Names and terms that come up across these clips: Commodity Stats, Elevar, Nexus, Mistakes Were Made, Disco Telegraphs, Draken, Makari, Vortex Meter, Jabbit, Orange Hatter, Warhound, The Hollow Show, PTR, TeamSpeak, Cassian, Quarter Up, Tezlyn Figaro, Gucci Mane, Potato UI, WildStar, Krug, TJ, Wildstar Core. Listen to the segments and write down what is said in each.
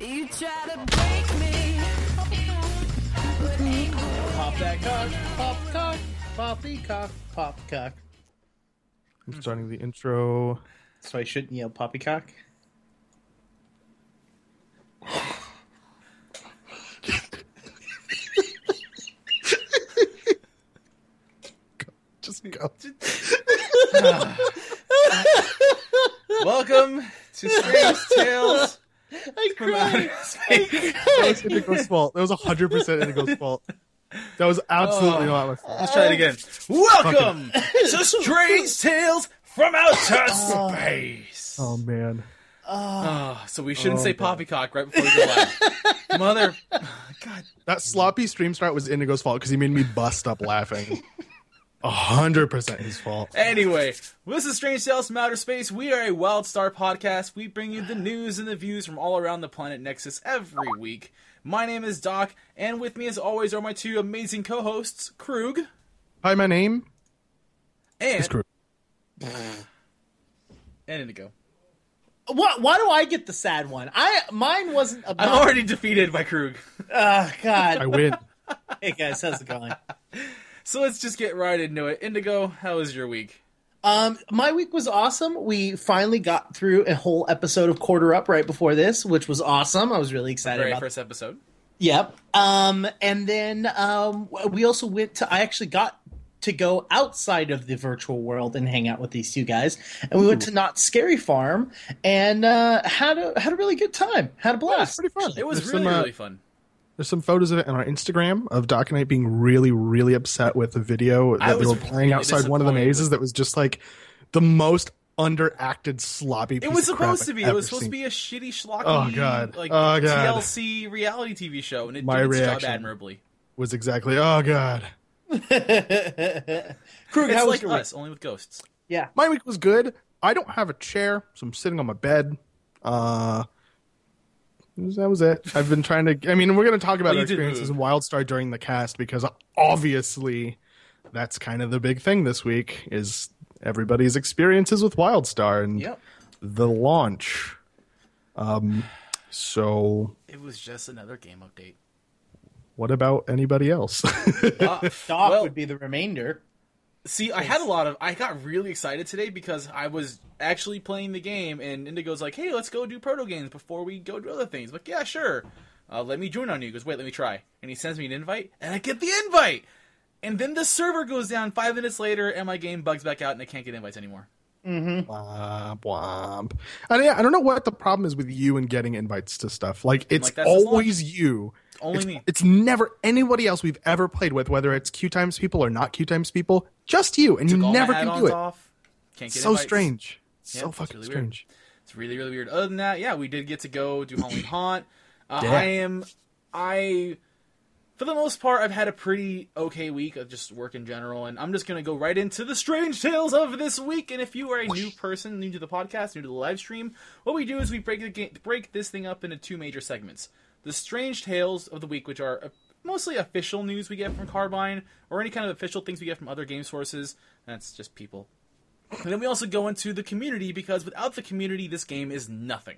You try to break me. Pop that cock, pop cock, poppy cock, pop cock. I'm starting the intro. So I shouldn't yell poppycock? Just go. Welcome to Strange Tales. I cried. That was Indigo's fault. That was 100% Indigo's fault. That was absolutely not my fault. Let's try it again. Welcome to Strange Tales from Outer Space. Oh, man. So we shouldn't say poppycock right before we go live. Mother. God. That sloppy stream start was Indigo's fault because he made me bust up laughing. 100% his fault. Anyway, this is Strange Tales from Outer Space. We are a WildStar podcast. We bring you the news and the views from all around the planet Nexus every week. My name is Doc, and with me as always are my two amazing co-hosts, Krug. Hi, my name is Krug. And Indigo. Why do I get the sad one? Mine wasn't about... I'm already defeated by Krug. Oh, God. I win. Hey, guys, how's it going? So let's just get right into it. Indigo, how was your week? My week was awesome. We finally got through a whole episode of Quarter Up right before this, which was awesome. I was really excited about it. Very first episode. Yep. And then we also went to – I actually got to go outside of the virtual world and hang out with these two guys. And we went to Not Scary Farm and had a really good time. Had a blast. Yeah, it was pretty fun. It was really fun. There's some photos of it on our Instagram of Doc and I being really, really upset with the video that they were playing really outside one of the mazes that was just like the most underacted, sloppy piece of crap I've ever seen. It was supposed to be a shitty, schlocky, TLC reality TV show, and it did its job admirably. Was exactly, oh, God. Krug, how was your week? Us, only with ghosts. Yeah. My week was good. I don't have a chair, so I'm sitting on my bed. That was it. I've been trying to... I mean, we're going to talk about our experiences in WildStar during the cast because obviously that's kind of the big thing this week is everybody's experiences with WildStar and the launch. So... It was just another game update. What about anybody else? Doc would be the remainder. See, I had a lot of... I got really excited today because I was... actually playing the game, and Indigo's like, hey, let's go do proto games before we go do other things. I'm like, yeah, sure. Let me join on you. He goes, wait, let me try. And he sends me an invite, and I get the invite! And then the server goes down 5 minutes later, and my game bugs back out, and I can't get invites anymore. Mm-hmm. Womp, womp. I don't know what the problem is with you and getting invites to stuff. Like, it's always you. Only me. It's never anybody else we've ever played with, whether it's Qtimes people or not Qtimes people. Just you, and you never can do it. Can't get invites. Strange. So fucking really strange. It's really, really weird. Other than that, yeah, we did get to go do Halloween Haunt. For the most part, I've had a pretty okay week of just work in general, and I'm just going to go right into the Strange Tales of this week. And if you are a new person, new to the podcast, new to the live stream, what we do is we break this thing up into two major segments. The Strange Tales of the Week, which are mostly official news we get from Carbine, or any kind of official things we get from other game sources. That's just people. And then we also go into the community, because without the community, this game is nothing.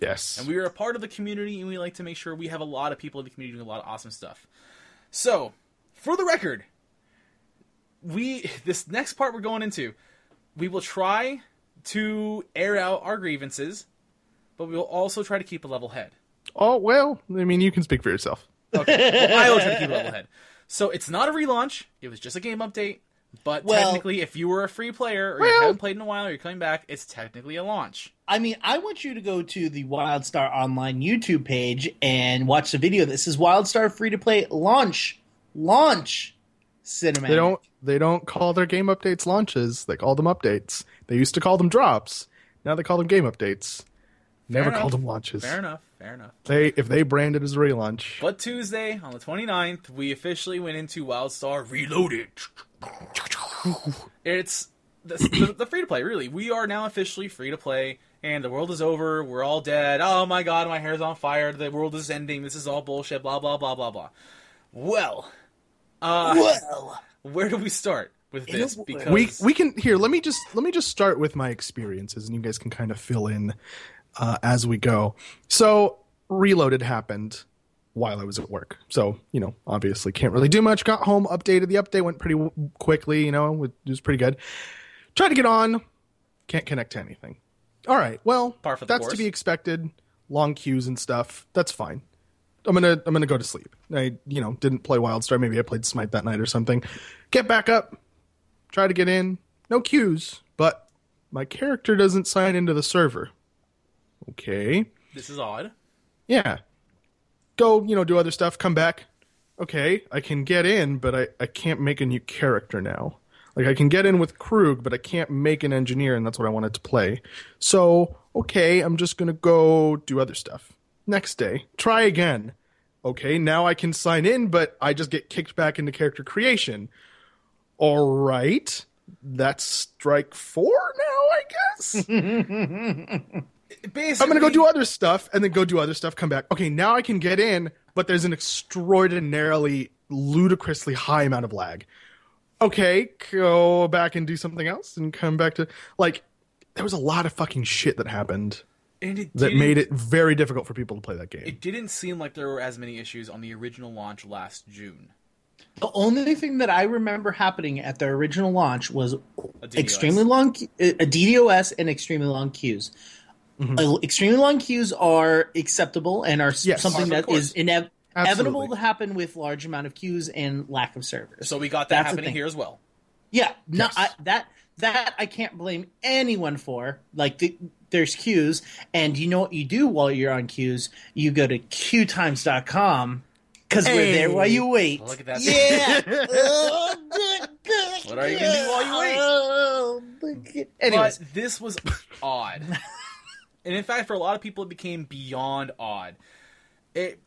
Yes. And we are a part of the community, and we like to make sure we have a lot of people in the community doing a lot of awesome stuff. So, for the record, this next part we're going into, we will try to air out our grievances, but we will also try to keep a level head. Oh, well, I mean, you can speak for yourself. Okay, well, I will try to keep a level head. So, it's not a relaunch. It was just a game update. But technically, if you were a free player, or you haven't played in a while, or you're coming back, it's technically a launch. I mean, I want you to go to the WildStar Online YouTube page and watch the video. This is WildStar free-to-play launch cinematic. They don't call their game updates launches. They call them updates. They used to call them drops. Now they call them game updates. Never called them launches. Fair enough. If they brand it as a relaunch. But Tuesday, on the 29th, we officially went into WildStar Reloaded. It's the free-to-play, really. We are now officially free-to-play, and the world is over. We're all dead. Oh, my God, my hair's on fire. The world is ending. This is all bullshit. Blah, blah, blah, blah, blah. Well, where do we start? With this, because we can here. Let me just start with my experiences, and you guys can kind of fill in as we go. So Reloaded happened while I was at work. So, you know, obviously can't really do much. Got home, updated. The update went pretty quickly, you know, it was pretty good. Tried to get on. Can't connect to anything. All right, well, that's to be expected. Long queues and stuff. That's fine. I'm gonna go to sleep. I, you know, didn't play WildStar. Maybe I played Smite that night or something. Get back up. Try to get in. No queues, but my character doesn't sign into the server. Okay. This is odd. Yeah. Go, you know, do other stuff. Come back. Okay, I can get in, but I can't make a new character now. Like, I can get in with Krug, but I can't make an engineer, and that's what I wanted to play. So, okay, I'm just going to go do other stuff. Next day, try again. Okay, now I can sign in, but I just get kicked back into character creation. All right, that's strike 4 now, I guess? Basically, I'm going to go do other stuff, and then go do other stuff, come back. Okay, now I can get in, but there's an extraordinarily, ludicrously high amount of lag. Okay, go back and do something else and come back to... Like, there was a lot of fucking shit that happened that made it very difficult for people to play that game. It didn't seem like there were as many issues on the original launch last June. The only thing that I remember happening at the original launch was a DDoS and extremely long queues. Mm-hmm. Extremely long queues are acceptable and are something that is inevitable. Absolutely. Inevitable to happen with large amount of queues and lack of servers. So we got that happening here as well. Yeah, no, yes. That I can't blame anyone for. Like, there's queues, and you know what you do while you're on queues? You go to Qtimes.com because we're there while you wait. Look at that! Yeah. What are you gonna do while you wait? Anyways, but this was odd, and in fact, for a lot of people, it became beyond odd. It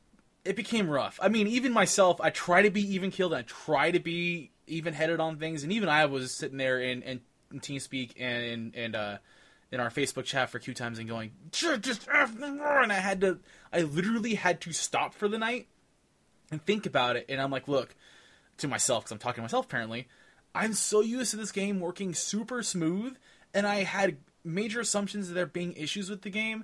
became rough. I mean, even myself, I try to be even-keeled, and I try to be even-headed on things, and even I was sitting there in TeamSpeak and in our Facebook chat for Qtimes and going, just F the war, and I literally had to stop for the night and think about it, and I'm like, look, to myself, because I'm talking to myself, apparently, I'm so used to this game working super smooth, and I had major assumptions that there being issues with the game,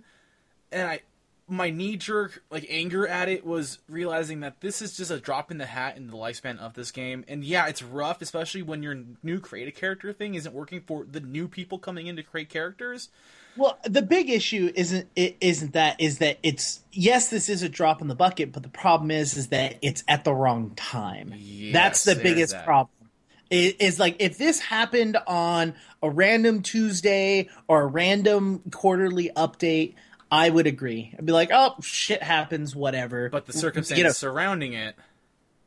and my knee-jerk, like, anger at it was realizing that this is just a drop in the hat in the lifespan of this game. And yeah, it's rough, especially when your new create a character thing isn't working for the new people coming in to create characters. Well, the big issue isn't that it's, yes, this is a drop in the bucket, but the problem is that it's at the wrong time. Yes, that's the biggest problem. It's like, if this happened on a random Tuesday or a random quarterly update, I would agree. I'd be like, oh, shit happens, whatever. But the circumstances surrounding it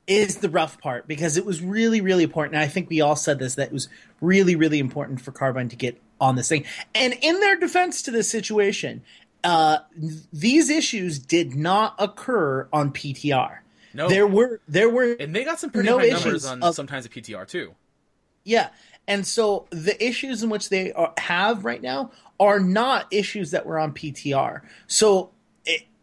is the rough part, because it was really, really important. And I think we all said this, that it was really, really important for Carbine to get on this thing. And in their defense to this situation, these issues did not occur on PTR. No. There were and they got some pretty high numbers on sometimes a PTR too. Yeah. And so the issues in which they have right now are not issues that were on PTR. So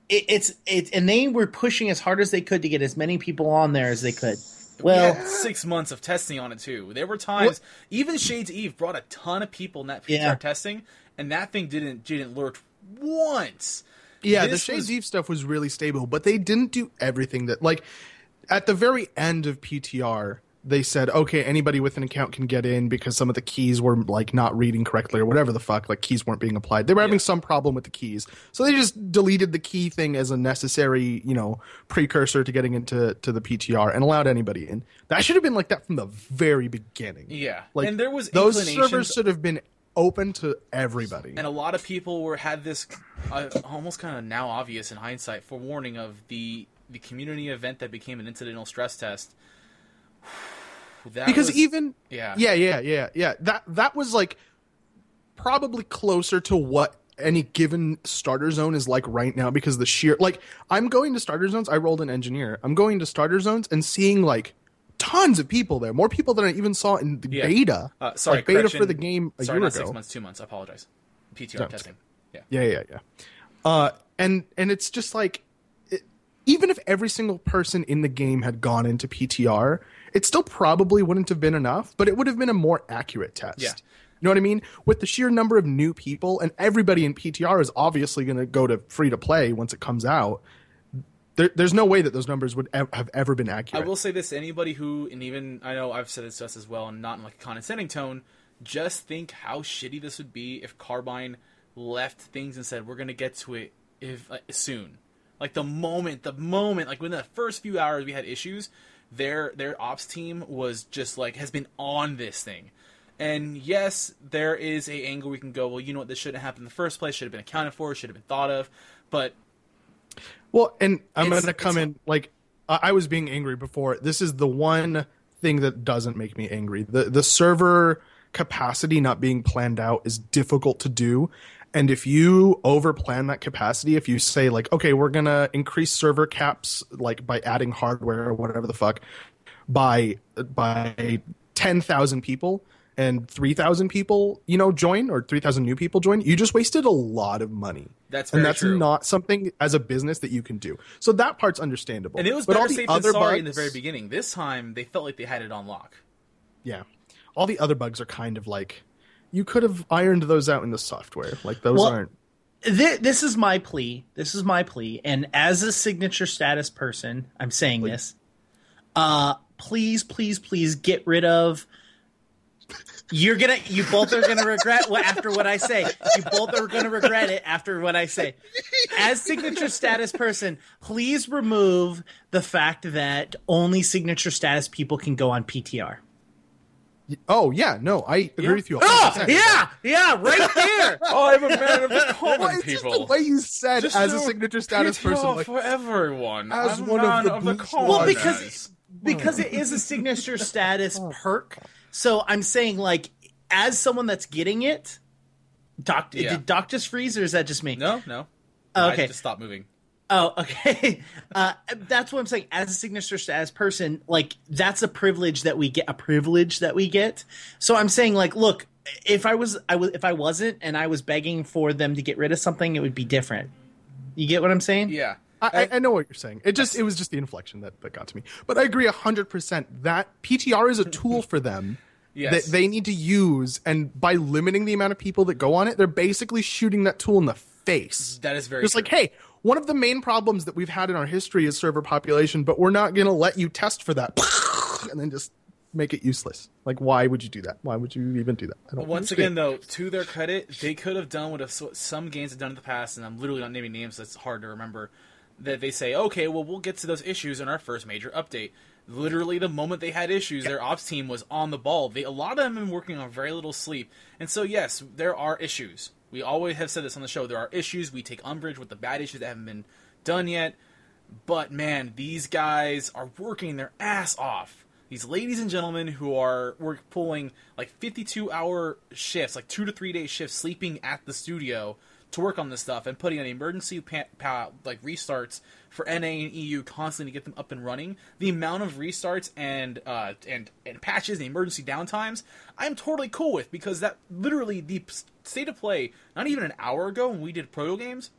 and they were pushing as hard as they could to get as many people on there as they could. Well, we had 6 months of testing on it too. There were times even Shade Eve brought a ton of people in that PTR testing, and that thing didn't lurch once. Yeah, the Shade Eve stuff was really stable, but they didn't do everything that, like, at the very end of PTR. They said, okay, anybody with an account can get in because some of the keys were, like, not reading correctly or whatever the fuck. Like, keys weren't being applied. They were having some problem with the keys. So they just deleted the key thing as a necessary, you know, precursor to getting into the PTR and allowed anybody in. That should have been like that from the very beginning. Yeah. Like, and there was those servers should have been open to everybody. And a lot of people had this almost kind of now obvious in hindsight forewarning of the community event that became an incidental stress test. That was, like, probably closer to what any given starter zone is like right now, because the sheer, like, I'm going to starter zones. I rolled an engineer. I'm going to starter zones and seeing, like, tons of people there, more people than I even saw in the beta. Beta for the game year ago. 6 months, 2 months. I apologize. PTR testing. Yeah. And it's just like, even if every single person in the game had gone into PTR, it still probably wouldn't have been enough, but it would have been a more accurate test. Yeah. You know what I mean? With the sheer number of new people, and everybody in PTR is obviously going to go to free-to-play once it comes out, there's no way that those numbers would have ever been accurate. I will say this. Anybody who, and even I know I've said this to us as well, and not in like a condescending tone, just think how shitty this would be if Carbine left things and said, we're going to get to it soon. Like the moment, like within the first few hours we had issues, their ops team was just like, has been on this thing. And yes, there is a angle we can go, well, you know what, this shouldn't happen in the first place, should have been accounted for, should have been thought of, but... Well, and I'm going to come in, like, I was being angry before. This is the one thing that doesn't make me angry. The server capacity not being planned out is difficult to do. And if you overplan that capacity, if you say, like, okay, we're going to increase server caps, like, by adding hardware or whatever the fuck, by 10,000 people and 3,000 people, you know, join, or 3,000 new people join, you just wasted a lot of money. That's very true. And that's not something, as a business, that you can do. So that part's understandable. And it was better safe than sorry in the very beginning. This time, they felt like they had it on lock. Yeah. All the other bugs are kind of like... You could have ironed those out in the software. Like, those aren't... This is my plea. This is my plea. And as a signature status person, I'm saying this. Please get rid of... You both are going to regret after what I say. You both are going to regret it after what I say. As signature status person, please remove the fact that only signature status people can go on PTR. Oh, yeah, no, I agree with you. 100%. Oh, yeah, right there. Oh, I'm a man of the common people. Just the way you said just as a signature status person. Like, for everyone. As I'm one of the common. Well, because it is a signature status perk. So I'm saying, like, as someone that's getting it, did Doc just freeze, or is that just me? No. Okay. I just stopped moving. Oh, okay. That's what I'm saying. As a signature status person, like, that's a privilege that we get. So I'm saying, like, look, if I wasn't and I was begging for them to get rid of something, it would be different. You get what I'm saying? Yeah. I know what you're saying. It was just the inflection that got to me. But I agree 100% that PTR is a tool for them. Yes. That they need to use, and by limiting the amount of people that go on it, they're basically shooting that tool in the face. That is very true. It's like, hey, one of the main problems that we've had in our history is server population, but we're not going to let you test for that, and then just make it useless. Like, why would you do that? Why would you even do that? I don't Once understand. Again, though, to their credit, they could have done what some games have done in the past, and I'm literally not naming names, so it's hard to remember, that they say, okay, well, we'll get to those issues in our first major update. Literally, the moment they had issues, their ops team was on the ball. A lot of them have been working on very little sleep, and so, yes, there are issues. We always have said this on the show. There are issues. We take umbrage with the bad issues that haven't been done yet. But, man, these guys are working their ass off. These ladies and gentlemen who are pulling, like, 52-hour shifts, like 2 to 3 day shifts, sleeping at the studio to work on this stuff and putting on emergency restarts for NA and EU constantly to get them up and running. The amount of restarts and patches and emergency downtimes, I'm totally cool with, because that literally the state of play not even an hour ago when we did proto games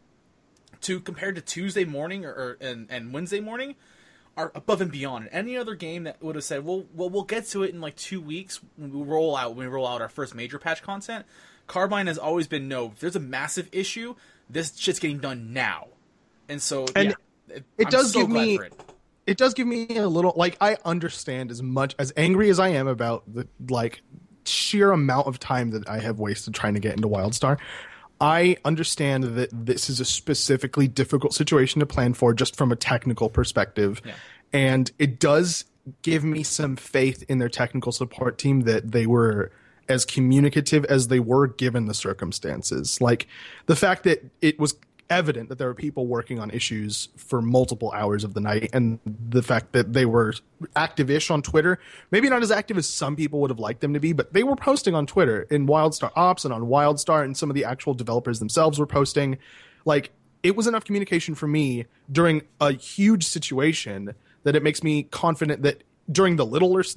to compared to Tuesday morning and Wednesday morning are above and beyond. And any other game that would have said, well, we'll get to it in like 2 weeks when we roll out our first major patch content. Carbine has always been, no, if there's a massive issue, this shit's getting done now. And so, it does give me a little, like, I understand as much, as angry as I am about the, like, sheer amount of time that I have wasted trying to get into WildStar, I understand that this is a specifically difficult situation to plan for just from a technical perspective. Yeah. And it does give me some faith in their technical support team that they were as communicative as they were given the circumstances. Like, the fact that it was evident that there were people working on issues for multiple hours of the night, and the fact that they were active-ish on Twitter, maybe not as active as some people would have liked them to be, but they were posting on Twitter, in WildStar Ops and on WildStar, and some of the actual developers themselves were posting. Like, it was enough communication for me during a huge situation that it makes me confident that during the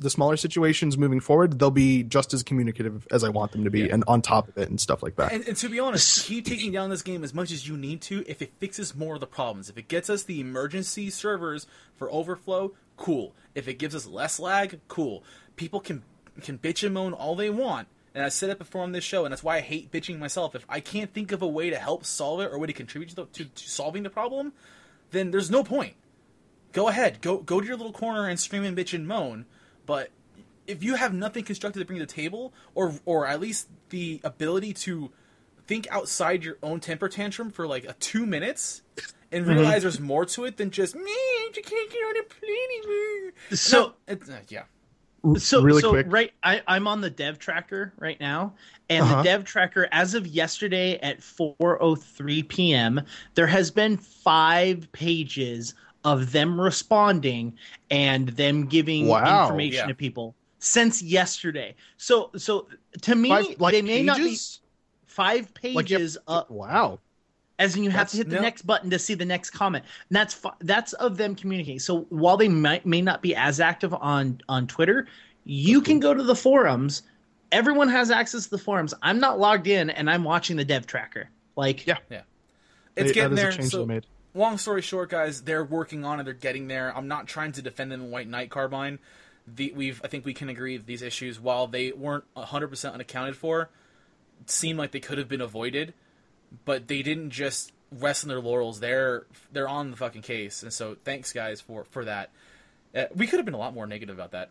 smaller situations moving forward, they'll be just as communicative as I want them to be, and on top of it and stuff like that. And to be honest, keep taking down this game as much as you need to if it fixes more of the problems. If it gets us the emergency servers for overflow, cool. If it gives us less lag, cool. People can bitch and moan all they want. And I said it before on this show, and that's why I hate bitching myself. If I can't think of a way to help solve it or a way to contribute to solving the problem, then there's no point. Go ahead. Go to your little corner and scream and bitch and moan. But if you have nothing constructive to bring to the table, or at least the ability to think outside your own temper tantrum for like 2 minutes and realize there's more to it than just, me, you can't get on a plane anymore. So, no, yeah. So, really so quick. Right, I'm on the dev tracker right now, and the dev tracker, as of yesterday at 4:03 p.m., there has been 5 pages of them responding and them giving information to people since yesterday. So to me, they may not be 5 pages. As in, you have to hit the next button to see the next comment. And that's of them communicating. So while they may not be as active on Twitter, you can go to the forums. Everyone has access to the forums. I'm not logged in, and I'm watching the dev tracker. It's getting there. So, long story short, guys, they're working on it. They're getting there. I'm not trying to defend them in White Knight Carbine. I think we can agree that these issues, while they weren't 100% unaccounted for, seem like they could have been avoided. But they didn't just rest on their laurels. They're on the fucking case, and so thanks, guys, for that. We could have been a lot more negative about that.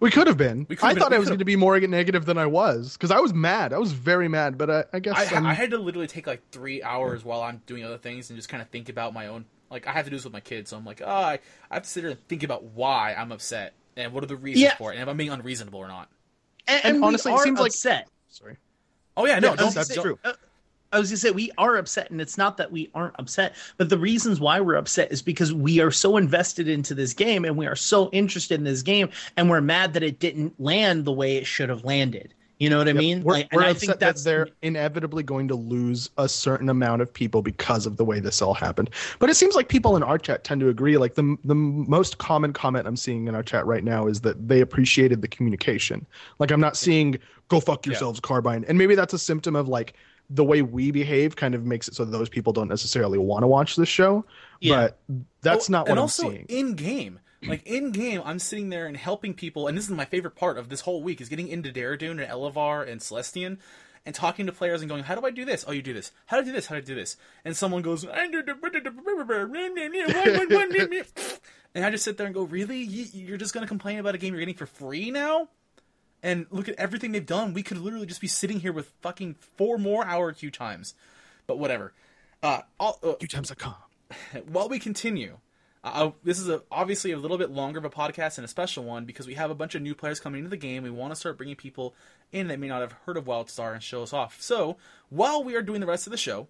We could have been. I thought I was going to be more negative than I was, because I was mad. I was very mad, but I guess I had to literally take like 3 hours while I'm doing other things and just kind of think about my own. Like, I have to do this with my kids, so I'm like, I have to sit here and think about why I'm upset and what are the reasons for it, and if I'm being unreasonable or not. And honestly, it seems upset. Sorry. Oh yeah, no, that's true. I was going to say, we are upset, and it's not that we aren't upset, but the reasons why we're upset is because we are so invested into this game, and we are so interested in this game, and we're mad that it didn't land the way it should have landed. You know what I mean? We're upset, I think that they're inevitably going to lose a certain amount of people because of the way this all happened. But it seems like people in our chat tend to agree. Like, the most common comment I'm seeing in our chat right now is that they appreciated the communication. Like, I'm not seeing, go fuck yourselves, Carbine. And maybe that's a symptom of, like, the way we behave kind of makes it so those people don't necessarily want to watch this show, but that's not what I'm seeing. And also in-game. Like, in-game, I'm sitting there and helping people, and this is my favorite part of this whole week, is getting into Derridune and Elevar and Celestian and talking to players and going, how do I do this? Oh, you do this. How do I do this? How do I do this? And someone goes, and I just sit there and go, really? You're just going to complain about a game you're getting for free now? And look at everything they've done. We could literally just be sitting here with fucking 4 more hour queue times. But whatever. Qtimes.com. While we continue, this is obviously a little bit longer of a podcast and a special one because we have a bunch of new players coming into the game. We want to start bringing people in that may not have heard of WildStar and show us off. So while we are doing the rest of the show,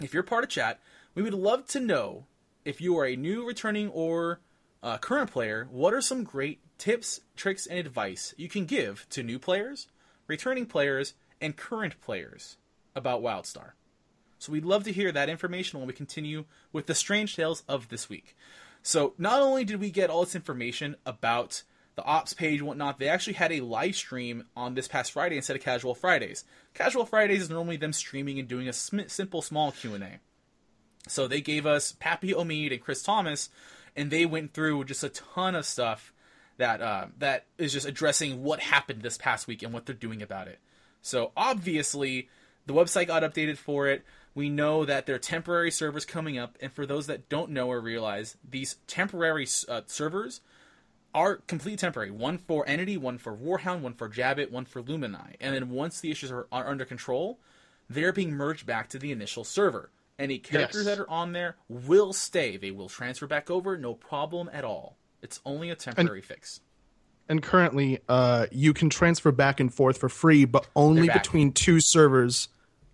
if you're part of chat, we would love to know if you are a new, returning, or current player, what are some great tips, tricks, and advice you can give to new players, returning players, and current players about WildStar. So we'd love to hear that information when we continue with the strange tales of this week. So not only did we get all this information about the ops page and whatnot, they actually had a live stream on this past Friday instead of Casual Fridays. Casual Fridays is normally them streaming and doing a simple, small Q&A. So they gave us Pappy Omid and Chris Thomas, and they went through just a ton of stuff that is just addressing what happened this past week and what they're doing about it. So obviously, the website got updated for it. We know that there are temporary servers coming up, and for those that don't know or realize, these temporary servers are complete temporary. One for Entity, one for Warhound, one for Jabbit, one for Lumini. And then once the issues are under control, they're being merged back to the initial server. Any characters that are on there will stay. They will transfer back over, no problem at all. It's only a temporary fix. And currently, you can transfer back and forth for free, but only between 2 servers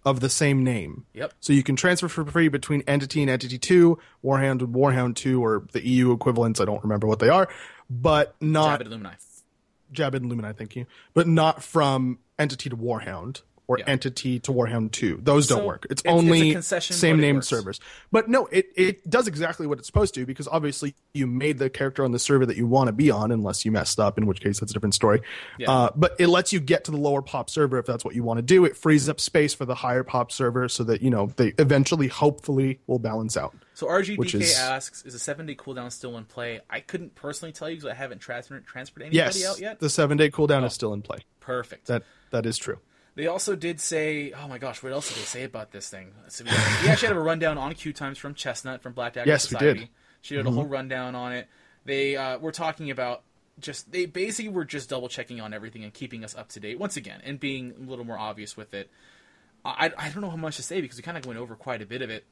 of the same name. Yep. So you can transfer for free between Entity and Entity 2, Warhound and Warhound 2, or the EU equivalents. I don't remember what they are, but not Jabbit and Lumini. Thank you. But not from Entity to Warhound or Entity to Warhound 2. Those don't work. It's only same named servers. But no, it does exactly what it's supposed to, because obviously you made the character on the server that you want to be on, unless you messed up, in which case that's a different story. Yeah. But it lets you get to the lower pop server if that's what you want to do. It frees up space for the higher pop server so that, you know, they eventually, hopefully, will balance out. So RGDK asks, is a 7-day cooldown still in play? I couldn't personally tell you because I haven't transferred anybody out yet. The 7-day cooldown is still in play. Perfect. That is true. They also did say, oh my gosh, what else did they say about this thing? So we actually had a rundown on Qtimes from Chestnut from Black Dagger Society. Yes, we did. She did a whole rundown on it. They were talking about they basically were just double checking on everything and keeping us up to date once again and being a little more obvious with it. I don't know how much to say because we kind of went over quite a bit of it.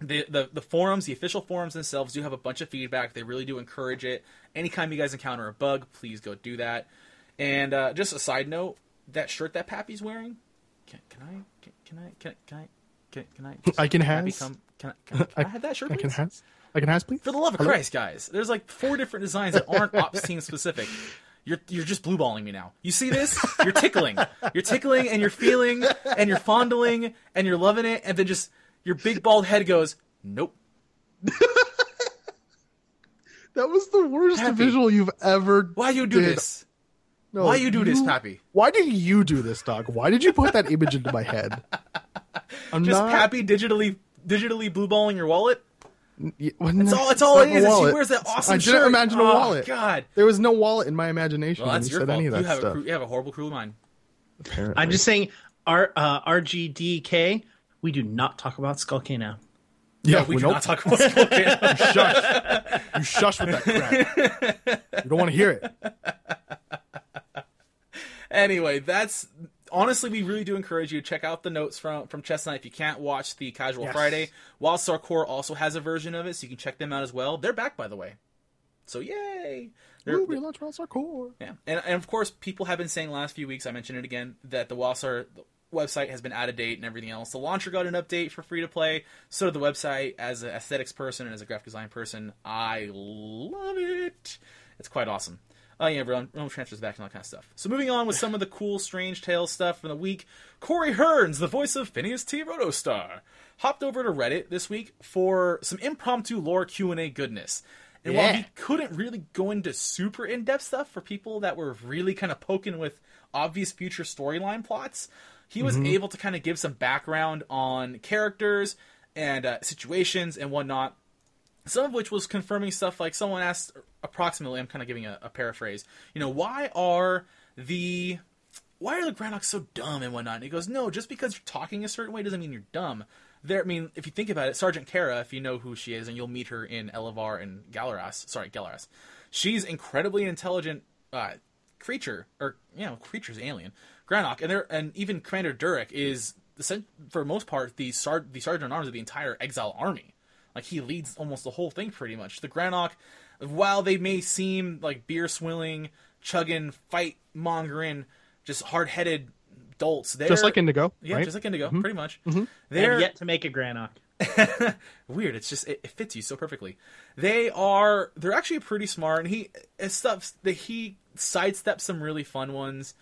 The forums, the official forums themselves do have a bunch of feedback. They really do encourage it. Anytime you guys encounter a bug, please go do that. And just a side note, that shirt that Pappy's wearing, can I have that shirt, please? I can have, please? For the love of Christ, guys. There's like 4 different designs that aren't ops team specific. You're just blueballing me now. You see this? You're tickling. You're tickling and you're feeling and you're fondling and you're loving it, and then just your big bald head goes, nope. That was the worst Pappy, visual you've ever done. Why do you do this? No, why you do this, Pappy? Why do you do this, Doc? Why did you put that image into my head? I'm just not... Pappy digitally blueballing your wallet? That's all it is. She wears that awesome shirt. I didn't imagine a wallet. God. There was no wallet in my imagination when you said any of that stuff. You have a horrible, cruel mind. Apparently. I'm just saying, RGDK, we do not talk about Skullcane now. Yeah, no, we do not talk about Skullcane. You shush with that crap. You don't want to hear it. Anyway, that's honestly, we really do encourage you to check out the notes from Chestnut. If you can't watch the Casual Friday, Wildstar Core also has a version of it, so you can check them out as well. They're back, by the way. So yay! We launched Wildstar Core. Yeah, and of course, people have been saying the last few weeks. I mentioned it again that the Wildstar website has been out of date and everything else. The launcher got an update for free to play. So did the website. As an aesthetics person and as a graphic design person, I love it. It's quite awesome. Oh, yeah, realm transfers back and all that kind of stuff. So moving on with some of the cool Strange Tales stuff from the week. Corey Hearns, the voice of Phineas T. Rotostar, hopped over to Reddit this week for some impromptu lore Q&A goodness. And while he couldn't really go into super in-depth stuff for people that were really kind of poking with obvious future storyline plots, he was able to kind of give some background on characters and situations and whatnot. Some of which was confirming stuff like someone asked approximately, I'm kind of giving a paraphrase, you know, why are the Granok so dumb and whatnot? And he goes, no, just because you're talking a certain way doesn't mean you're dumb. I mean, if you think about it, Sergeant Kara, if you know who she is, and you'll meet her in Elevar and Galaras, she's incredibly intelligent creature, or, you know, creature's alien, Granok, and even Commander Durek is, for the most part, the Sergeant-at-Arms of the entire Exile Army. Like, he leads almost the whole thing, pretty much. The Granok, while they may seem like beer-swilling, chugging, fight-mongering, just hard-headed dolts, they're... Just like Indigo, right? Just like Indigo, pretty much. They're yet to make a Granok. Weird, it's just... It fits you so perfectly. They're actually pretty smart, and he sidestepped some really fun ones.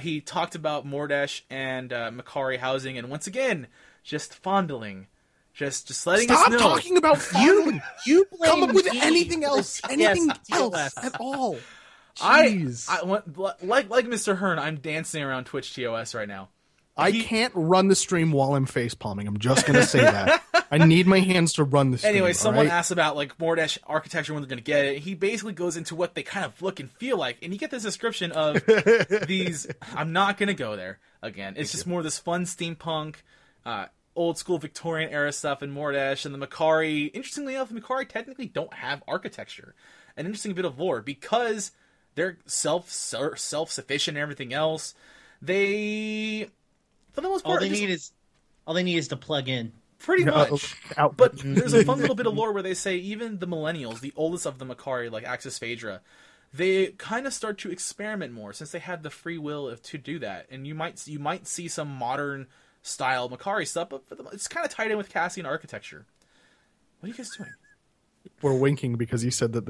He talked about Mordesh and Makari housing, and once again, just fondling... Just letting us know. Stop talking about you. You come up with anything else, at all. Jeez. I like Mr. Hearn. I'm dancing around Twitch TOS right now. I can't run the stream while I'm face palming. I'm just gonna say that. I need my hands to run the stream. Anyway, someone asked about like Mordesh architecture when they're gonna get it. He basically goes into what they kind of look and feel like, and you get this description of these. I'm not gonna go there again. It's just more of this fun steampunk. Old school Victorian era stuff in Mordesh, and the Makari, interestingly enough, the Makari technically don't have architecture. An interesting bit of lore, because they're self-sufficient and everything else. They, for the most part, all they need is to plug in. Pretty much. But there's a fun little bit of lore where they say even the millennials, the oldest of the Makari, like Axis Phaedra, they kind of start to experiment more since they had the free will to do that. And you might see some modern style Makari stuff, but it's kind of tied in with Cassian architecture. What are you guys doing? We're winking because you said that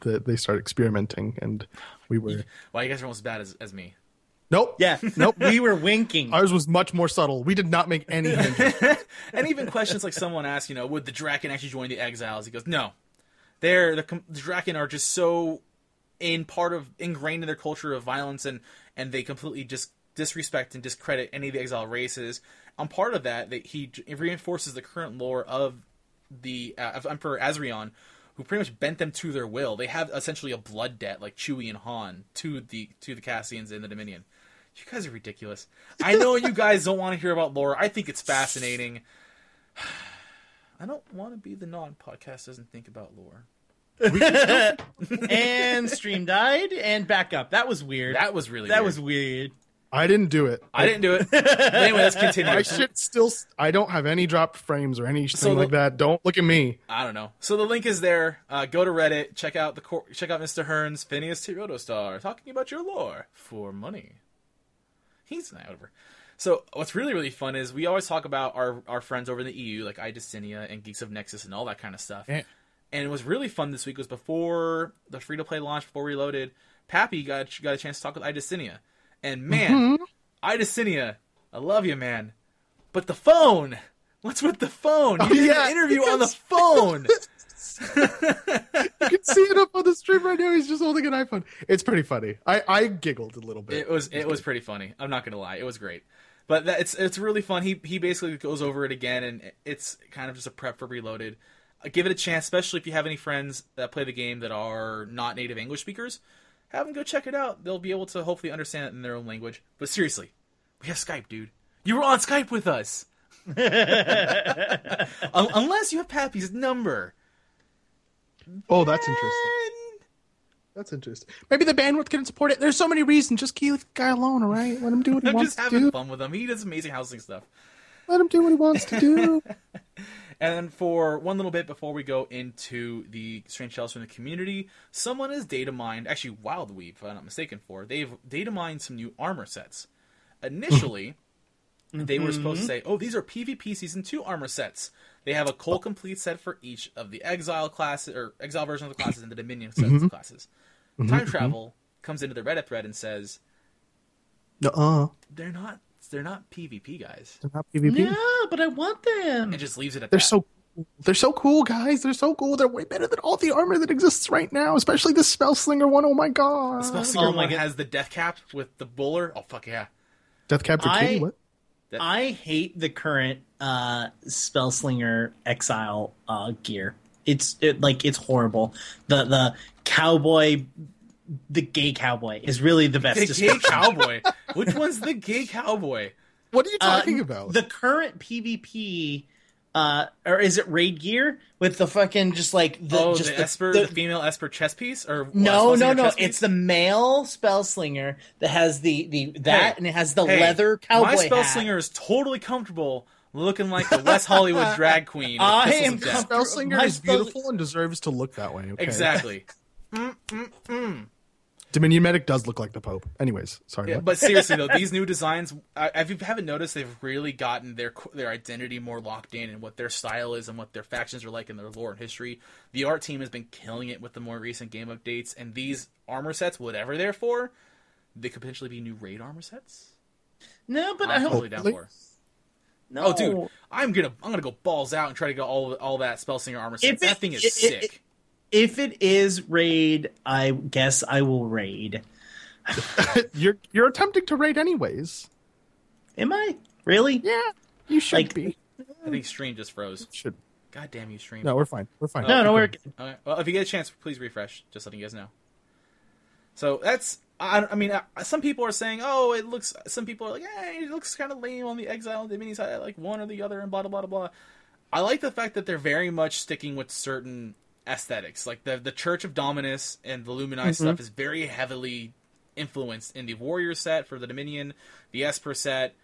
they start experimenting, and we were. Wow, you guys are almost as bad as me. Nope. Yeah. Nope. We were winking. Ours was much more subtle. We did not make any hinges. And even questions like someone asked, you know, would the Draken actually join the Exiles? He goes, no. The Draken are just so ingrained in their culture of violence, and they completely just disrespect and discredit any of the Exile races. On part of that, he reinforces the current lore of Emperor Azrion, who pretty much bent them to their will. They have essentially a blood debt, like Chewie and Han, to the Cassians in the Dominion. You guys are ridiculous. I know you guys don't want to hear about lore. I think it's fascinating. I don't want to be the non-podcast doesn't think about lore. And stream died and back up. That was weird. That was really weird. That was weird. I didn't do it. Anyway, let's continue. I should still... I don't have any dropped frames or anything like that. Don't look at me. I don't know. So the link is there. Go to Reddit. Check out Mr. Hearns, Phineas T. Rotostar, talking about your lore for money. He's not over. So what's really, really fun is we always talk about our friends over in the EU, like Idyssinia and Geeks of Nexus and all that kind of stuff. Yeah. And what's really fun this week was before the free-to-play launch, before Reloaded, Pappy got a chance to talk with Idyssinia. And man, Idyssinia, I love you, man. But the phone, what's with the phone? You did an interview on the phone. You can see it up on the stream right now. He's just holding an iPhone. It's pretty funny. I giggled a little bit. It was pretty funny. I'm not gonna lie, it was great. But it's really fun. He basically goes over it again, and it's kind of just a prep for Reloaded. Give it a chance, especially if you have any friends that play the game that are not native English speakers. Have them go check it out. They'll be able to hopefully understand it in their own language. But seriously, we have Skype, dude. You were on Skype with us. Unless you have Pappy's number. Oh, that's interesting. That's interesting. Maybe the bandwidth couldn't support it. There's so many reasons. Just keep the guy alone, all right? Let him do what he wants to do. I'm just having fun with him. He does amazing housing stuff. Let him do what he wants to do. And then for one little bit before we go into the strange tales from the community, someone has datamined, actually Wildweave, if I'm not mistaken, they've datamined some new armor sets. Initially, they were supposed to say, oh, these are PvP Season 2 armor sets. They have a Cole Complete set for each of the Exile classes, or Exile version of the classes, and the Dominion sets of classes. Time Travel comes into the Reddit thread and says, They're not PvP guys. They're not PvP. Yeah, but I want them. It just leaves it at that. They're so cool, guys. They're so cool. They're way better than all the armor that exists right now, especially the Spellslinger one. Oh my god. The Spellslinger one has the death cap with the bowler. Oh fuck yeah. Death cap for Kitty? What? I hate the current Spellslinger Exile gear. It's horrible. The cowboy. The gay cowboy is really the best. The gay cowboy? Which one's the gay cowboy? What are you talking about? The current PvP, or is it raid gear with the fucking just like the Esper, the female Esper chest piece? Or no. It's the male Spellslinger that has the leather cowboy. My Spellslinger is totally comfortable. Looking like the West Hollywood drag queen. I am. Spellslinger is beautiful and deserves to look that way. Okay. Exactly. Dominion Medic does look like the Pope. Anyways, sorry. Yeah, but seriously, though, these new designs, if you haven't noticed, they've really gotten their identity more locked in and what their style is and what their factions are like in their lore and history. The art team has been killing it with the more recent game updates, and these armor sets, whatever they're for, they could potentially be new raid armor sets. No, but I'm totally down for it. No. Oh, dude, I'm gonna go balls out and try to get all that Spellslinger armor sets. That thing is sick. If it is raid, I guess I will raid. You're attempting to raid anyways. Am I? Really? Yeah. You should be. I think stream just froze. Should. God damn you, stream. No, we're fine. No, we're good. Okay. Well, if you get a chance, please refresh. Just letting you guys know. So that's... some people are saying, oh, it looks... Some people are like, hey, it looks kind of lame on the Exile and the Mini side. I like one or the other and blah, blah, blah, blah. I like the fact that they're very much sticking with certain... aesthetics, like the Church of Dominus and the Lumini stuff is very heavily influenced in the Warrior set for the Dominion, the Esper set,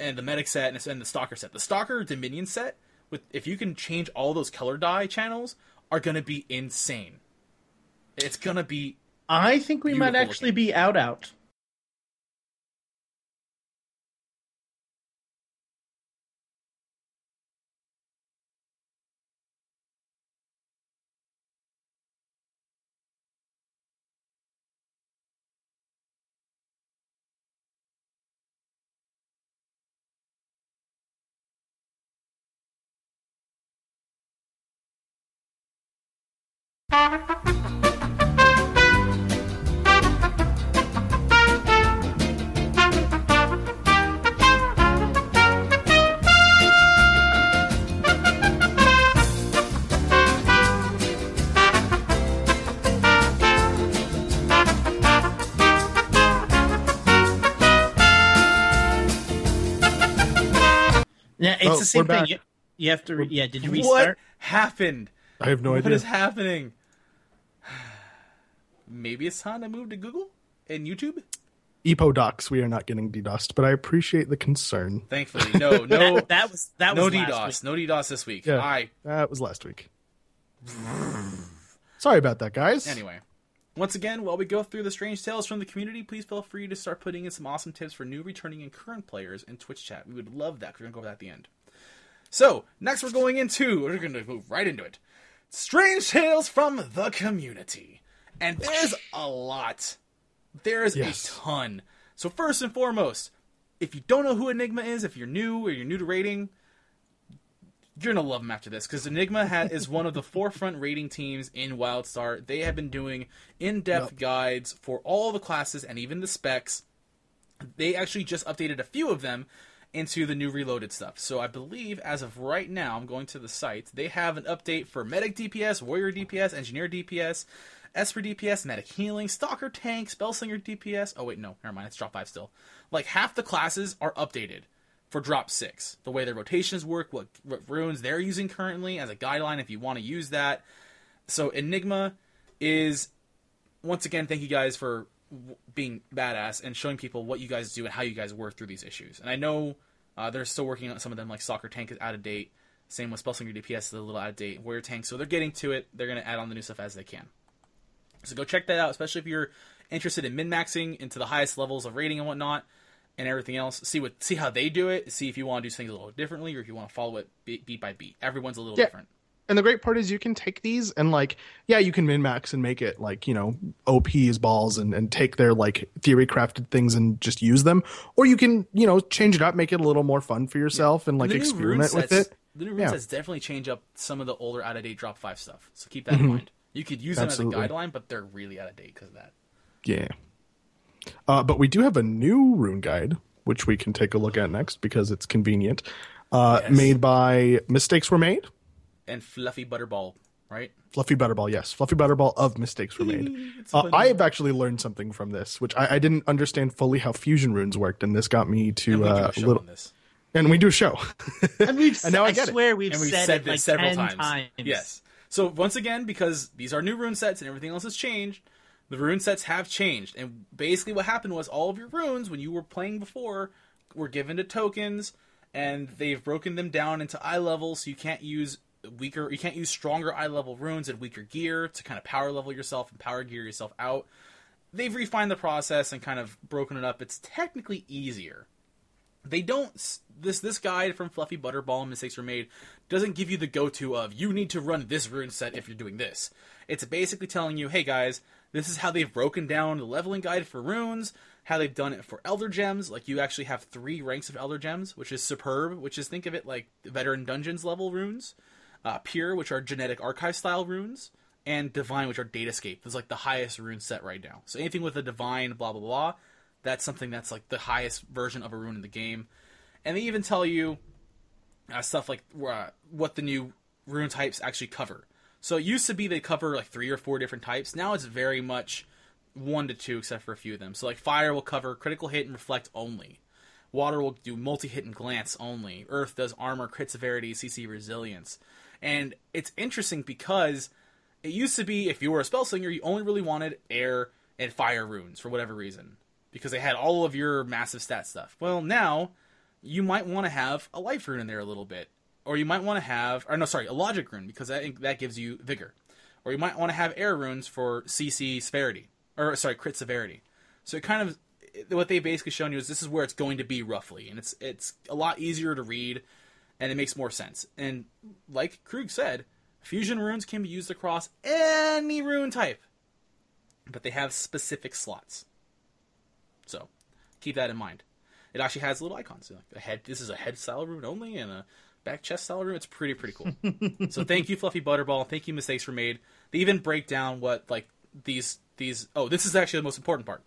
and the Medic set, and the Stalker set. The Stalker Dominion set, if you can change all those color dye channels, are going to be insane. It's going to be... I think we might actually be out. Same thing. You have to. Yeah. Did you restart? What happened? I have no idea. What is happening? Maybe it's time to move to Google and YouTube. EPO docs. We are not getting DDoSed, but I appreciate the concern. Thankfully, no. that was no DDoS. Week. No DDoS this week. Yeah, that was last week. Sorry about that, guys. Anyway. Once again, while we go through the strange tales from the community, please feel free to start putting in some awesome tips for new, returning, and current players in Twitch chat. We would love that. We're going to go over that at the end. So, next we're going to move right into it. Strange tales from the community. And there's a lot. There's a ton. So first and foremost, if you don't know who Enigma is, if you're new or you're new to raiding, you're going to love them after this, because Enigma is one of the forefront raiding teams in WildStar. They have been doing in-depth guides for all the classes and even the specs. They actually just updated a few of them into the new Reloaded stuff. So I believe, as of right now, I'm going to the site, they have an update for Medic DPS, Warrior DPS, Engineer DPS, Esper DPS, Medic Healing, Stalker Tank, Spellslinger DPS. Oh, wait, no. Never mind. It's Drop 5 still. Like, half the classes are updated for Drop 6, the way their rotations work, what runes they're using currently as a guideline if you want to use that. So Enigma is, once again, thank you guys for being badass and showing people what you guys do and how you guys work through these issues. And I know they're still working on some of them, like Soccer Tank is out of date. Same with Spellslinger DPS is a little out of date. Warrior Tank, so they're getting to it. They're going to add on the new stuff as they can. So go check that out, especially if you're interested in min-maxing into the highest levels of rating and whatnot. And everything else, see how they do it, see if you want to do things a little differently or if you want to follow it beat by beat. Everyone's a little different. And the great part is you can take these and, like, you can min-max and make it, like, you know, OP's balls and take their, like, theory-crafted things and just use them. Or you can, you know, change it up, make it a little more fun for yourself and, like, experiment with it. The new rune sets definitely change up some of the older out-of-date Drop 5 stuff, so keep that in mind. You could use them as a guideline, but they're really out of date because of that. Yeah. But we do have a new rune guide, which we can take a look at next because it's convenient. Made by Mistakes Were Made. And Fluffy Butterball, right? Fluffy Butterball, yes. Fluffy Butterball of Mistakes Were Made. I have actually learned something from this, which I didn't understand fully how fusion runes worked, and this got me to a little... On this. And we do a show. And I swear we've said it like 10 times. Yes. So once again, because these are new rune sets and everything else has changed... The rune sets have changed, and basically what happened was all of your runes, when you were playing before, were given to tokens, and they've broken them down into eye levels, so you can't use stronger eye level runes and weaker gear to kind of power level yourself and power gear yourself out. They've refined the process and kind of broken it up. It's technically easier. They don't... This guide from Fluffy Butterball and Mistakes Were Made doesn't give you the go-to of, you need to run this rune set if you're doing this. It's basically telling you, hey guys... This is how they've broken down the leveling guide for runes, how they've done it for Elder Gems. Like, you actually have 3 ranks of Elder Gems, which is superb, which is, think of it like Veteran Dungeons level runes, Pure, which are Genetic Archive style runes, and Divine, which are Datascape. This is like the highest rune set right now. So anything with a Divine, blah, blah, blah, that's something that's like the highest version of a rune in the game. And they even tell you stuff like what the new rune types actually cover. So it used to be they cover like 3 or 4 different types. Now it's very much 1 to 2, except for a few of them. So like fire will cover critical hit and reflect only. Water will do multi-hit and glance only. Earth does armor, crit severity, CC resilience. And it's interesting because it used to be if you were a Spellslinger, you only really wanted air and fire runes for whatever reason. Because they had all of your massive stat stuff. Well, now you might want to have a life rune in there a little bit. Or you might want to have... a Logic Rune, because that gives you Vigor. Or you might want to have Air Runes for CC Severity. Crit Severity. So it kind of... What they basically shown you is this is where it's going to be, roughly. And it's a lot easier to read, and it makes more sense. And like Krug said, Fusion Runes can be used across any rune type. But they have specific slots. So, keep that in mind. It actually has little icons. Like a head. This is a head-style rune only, and a... back chest style room. It's pretty cool. So thank you, Fluffy Butterball. Thank you, Mistakes Were Made. They even break down what like these. Oh, this is actually the most important part.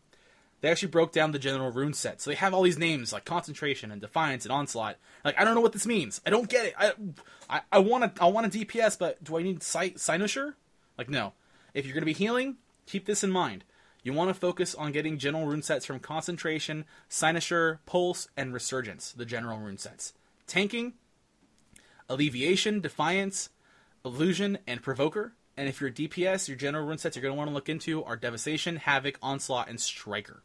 They actually broke down the general rune set. So they have all these names like Concentration and Defiance and Onslaught. Like, I don't know what this means. I don't get it. I want a DPS, but do I need Cynosure? Like, no. If you're going to be healing, keep this in mind. You want to focus on getting general rune sets from Concentration, Cynosure, Pulse, and Resurgence, the general rune sets. Tanking, Alleviation, Defiance, Illusion, and Provoker. And if you're DPS, your general rune sets you're going to want to look into are Devastation, Havoc, Onslaught, and Striker.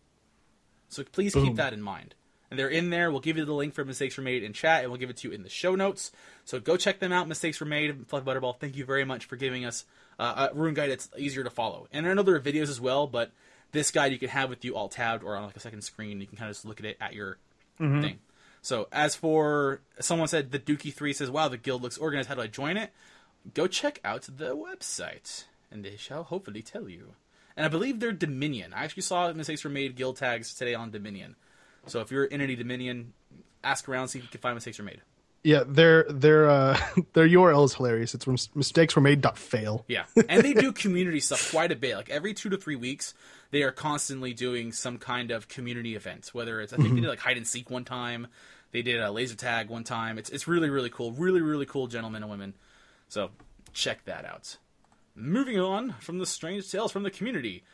So please keep that in mind. And they're in there. We'll give you the link for Mistakes Were Made in chat, and we'll give it to you in the show notes. So go check them out. Mistakes Were Made. Fluffy Butterball, thank you very much for giving us a rune guide that's easier to follow. And I know there are videos as well, but this guide you can have with you all tabbed or on like a second screen. You can kind of just look at it at your thing. So as for someone said, the Dookie3 says, wow, the guild looks organized. How do I join it? Go check out the website, and they shall hopefully tell you. And I believe they're Dominion. I actually saw Mistakes Were Made guild tags today on Dominion. So if you're Entity Dominion, ask around, see if you can find Mistakes Were Made. Yeah, their URL is hilarious. It's from mistakesweremade.fail. Yeah, and they do community stuff quite a bit. Like every 2 to 3 weeks, they are constantly doing some kind of community event. Whether it's, I think they did like hide and seek one time. They did a laser tag one time. It's really cool. Really cool gentlemen and women. So check that out. Moving on from the strange tales from the community.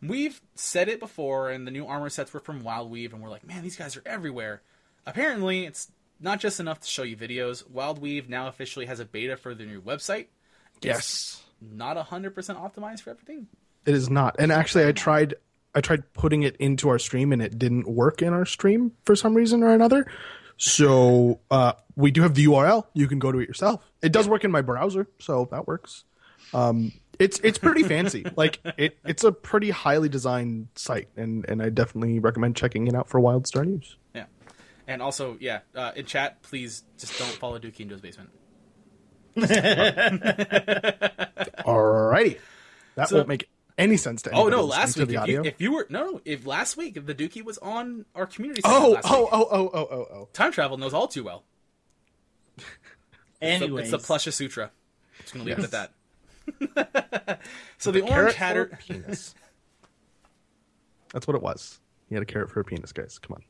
We've said it before, and the new armor sets were from Wildweave, and we're like, man, these guys are everywhere. Apparently, it's not just enough to show you videos. Wildweave now officially has a beta for their new website. Yes. It's not 100% optimized for everything. It is not. And actually, I tried putting it into our stream, and it didn't work in our stream for some reason or another. So we do have the URL. You can go to it yourself. It does work in my browser, so that works. It's pretty fancy. Like it's a pretty highly designed site, and I definitely recommend checking it out for WildStar News. Yeah, and also in chat, please just don't follow Dookie into his basement. Alrighty, that won't make any sense to anybody. Oh no, last week if last week the Dookie was on our community. Oh. Time travel knows all too well. Anyway, it's the Plusha Sutra. It's going to leave it at that. So the Orange Hatter penis. That's what it was. He had a carrot for a penis, guys. Come on.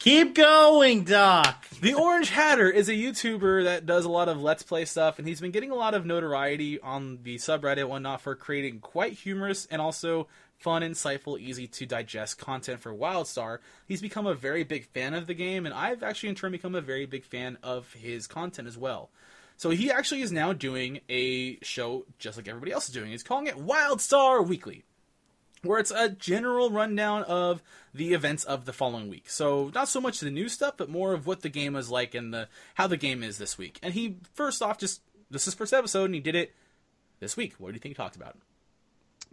Keep going, Doc. The Orange Hatter is a YouTuber that does a lot of Let's Play stuff, and he's been getting a lot of notoriety on the subreddit and whatnot for creating quite humorous and also fun, insightful, easy-to-digest content for WildStar. He's become a very big fan of the game, and I've actually in turn become a very big fan of his content as well. So he actually is now doing a show just like everybody else is doing. He's calling it WildStar Weekly, where it's a general rundown of the events of the following week. So not so much the new stuff, but more of what the game is like and how the game is this week. And he, first off, this is his first episode, and he did it this week. What do you think he talked about?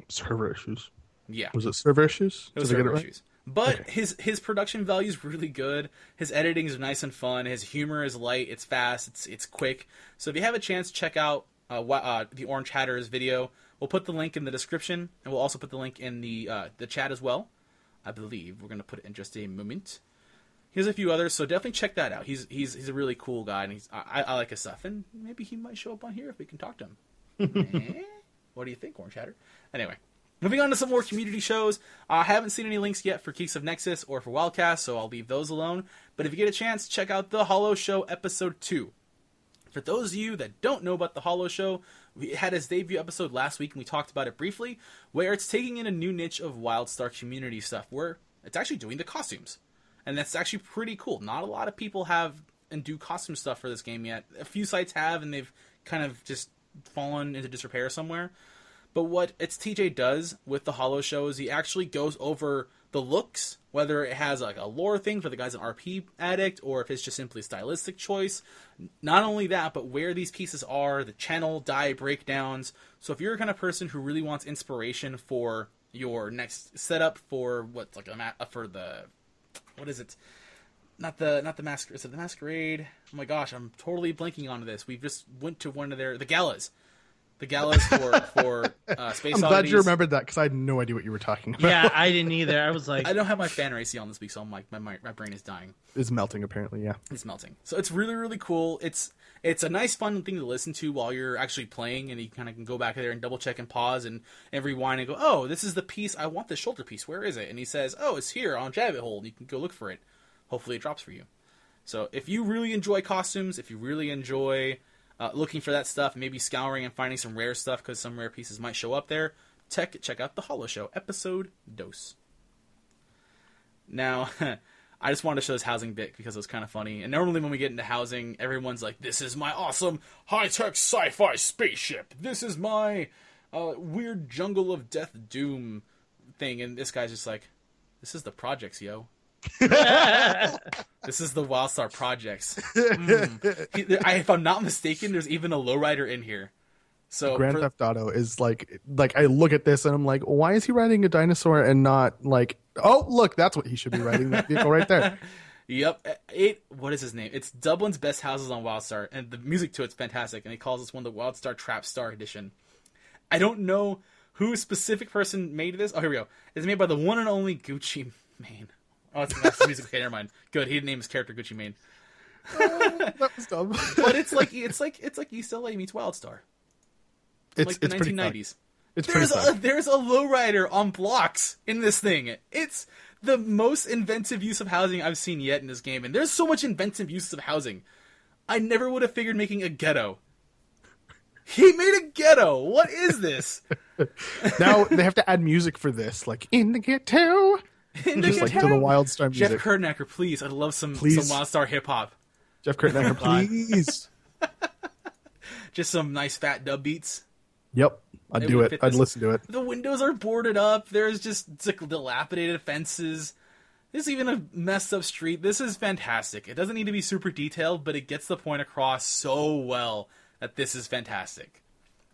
Server issues. Yeah. Was it server issues? It was server issues. But okay. His production value is really good. His editing is nice and fun. His humor is light. It's fast. It's quick. So if you have a chance, check out the Orange Hatter's video. We'll put the link in the description, and we'll also put the link in the chat as well. I believe we're going to put it in just a moment. Here's a few others, so definitely check that out. He's a really cool guy, and I like his stuff. And maybe he might show up on here if we can talk to him. What do you think, Orange Hatter? Anyway, moving on to some more community shows. I haven't seen any links yet for Geeks of Nexus or for Wildcast, so I'll leave those alone. But if you get a chance, check out The Hollow Show Episode 2. For those of you that don't know about The Hollow Show, we had his debut episode last week, and we talked about it briefly, where it's taking in a new niche of WildStar community stuff, where it's actually doing the costumes. And that's actually pretty cool. Not a lot of people have and do costume stuff for this game yet. A few sites have, and they've kind of just fallen into disrepair somewhere. But what TJ does with The Hollow Show is he actually goes over the looks, whether it has like a lore thing for the guy's an RP addict, or if it's just simply a stylistic choice. Not only that, but where these pieces are, the channel die breakdowns. So if you're a kind of person who really wants inspiration for your next setup for what's like not the masquerade. Is it the masquerade? Oh my gosh, I'm totally blanking on this. We've just went to one of the galas. The gallows for Space Oddities. I'm glad you remembered that, because I had no idea what you were talking about. Yeah, I didn't either. I was like... I don't have my fan racy on this week, so I'm like, my brain is dying. It's melting, apparently, yeah. It's melting. So it's really, really cool. It's a nice, fun thing to listen to while you're actually playing, and you kind of can go back there and double-check and pause and rewind and go, oh, this is the piece. I want this shoulder piece. Where is it? And he says, oh, it's here on Jabbit Hole. You can go look for it. Hopefully it drops for you. So if you really enjoy costumes, if you really enjoy... looking for that stuff, maybe scouring and finding some rare stuff because some rare pieces might show up there. Check out The Hollow Show, episode Dos. Now, I just wanted to show this housing bit because it was kind of funny. And normally when we get into housing, everyone's like, this is my awesome high-tech sci-fi spaceship. This is my weird jungle of death doom thing. And this guy's just like, this is the projects, yo. This is the WildStar projects. If I'm not mistaken, there's even a lowrider in here. So Theft Auto is like I look at this and I'm like, why is he riding a dinosaur and not like, oh look, that's what he should be riding, that vehicle right there. Yep. What is his name? It's Dublin's Best Houses on WildStar, and the music to it's fantastic. And he calls this one the WildStar Trap Star Edition. I don't know who specific person made this. Oh, here we go. It's made by the one and only Gucci Mane. Oh, that's the music. Okay, never mind. Good. He didn't name his character Gucci Mane. That was dumb. But it's like East LA meets WildStar. It's the 1990s. There's a lowrider on blocks in this thing. It's the most inventive use of housing I've seen yet in this game, and there's so much inventive uses of housing. I never would have figured making a ghetto. He made a ghetto. What is this? Now they have to add music for this, like in the ghetto. Just like to the WildStar music. Jeff Kurtnacker, please. I'd love some WildStar hip-hop. Jeff Kurtnacker, please. Just some nice fat dub beats. Yep. I'd do it. I'd listen to it. The windows are boarded up. There's just like dilapidated fences. There's even a messed up street. This is fantastic. It doesn't need to be super detailed, but it gets the point across so well that this is fantastic.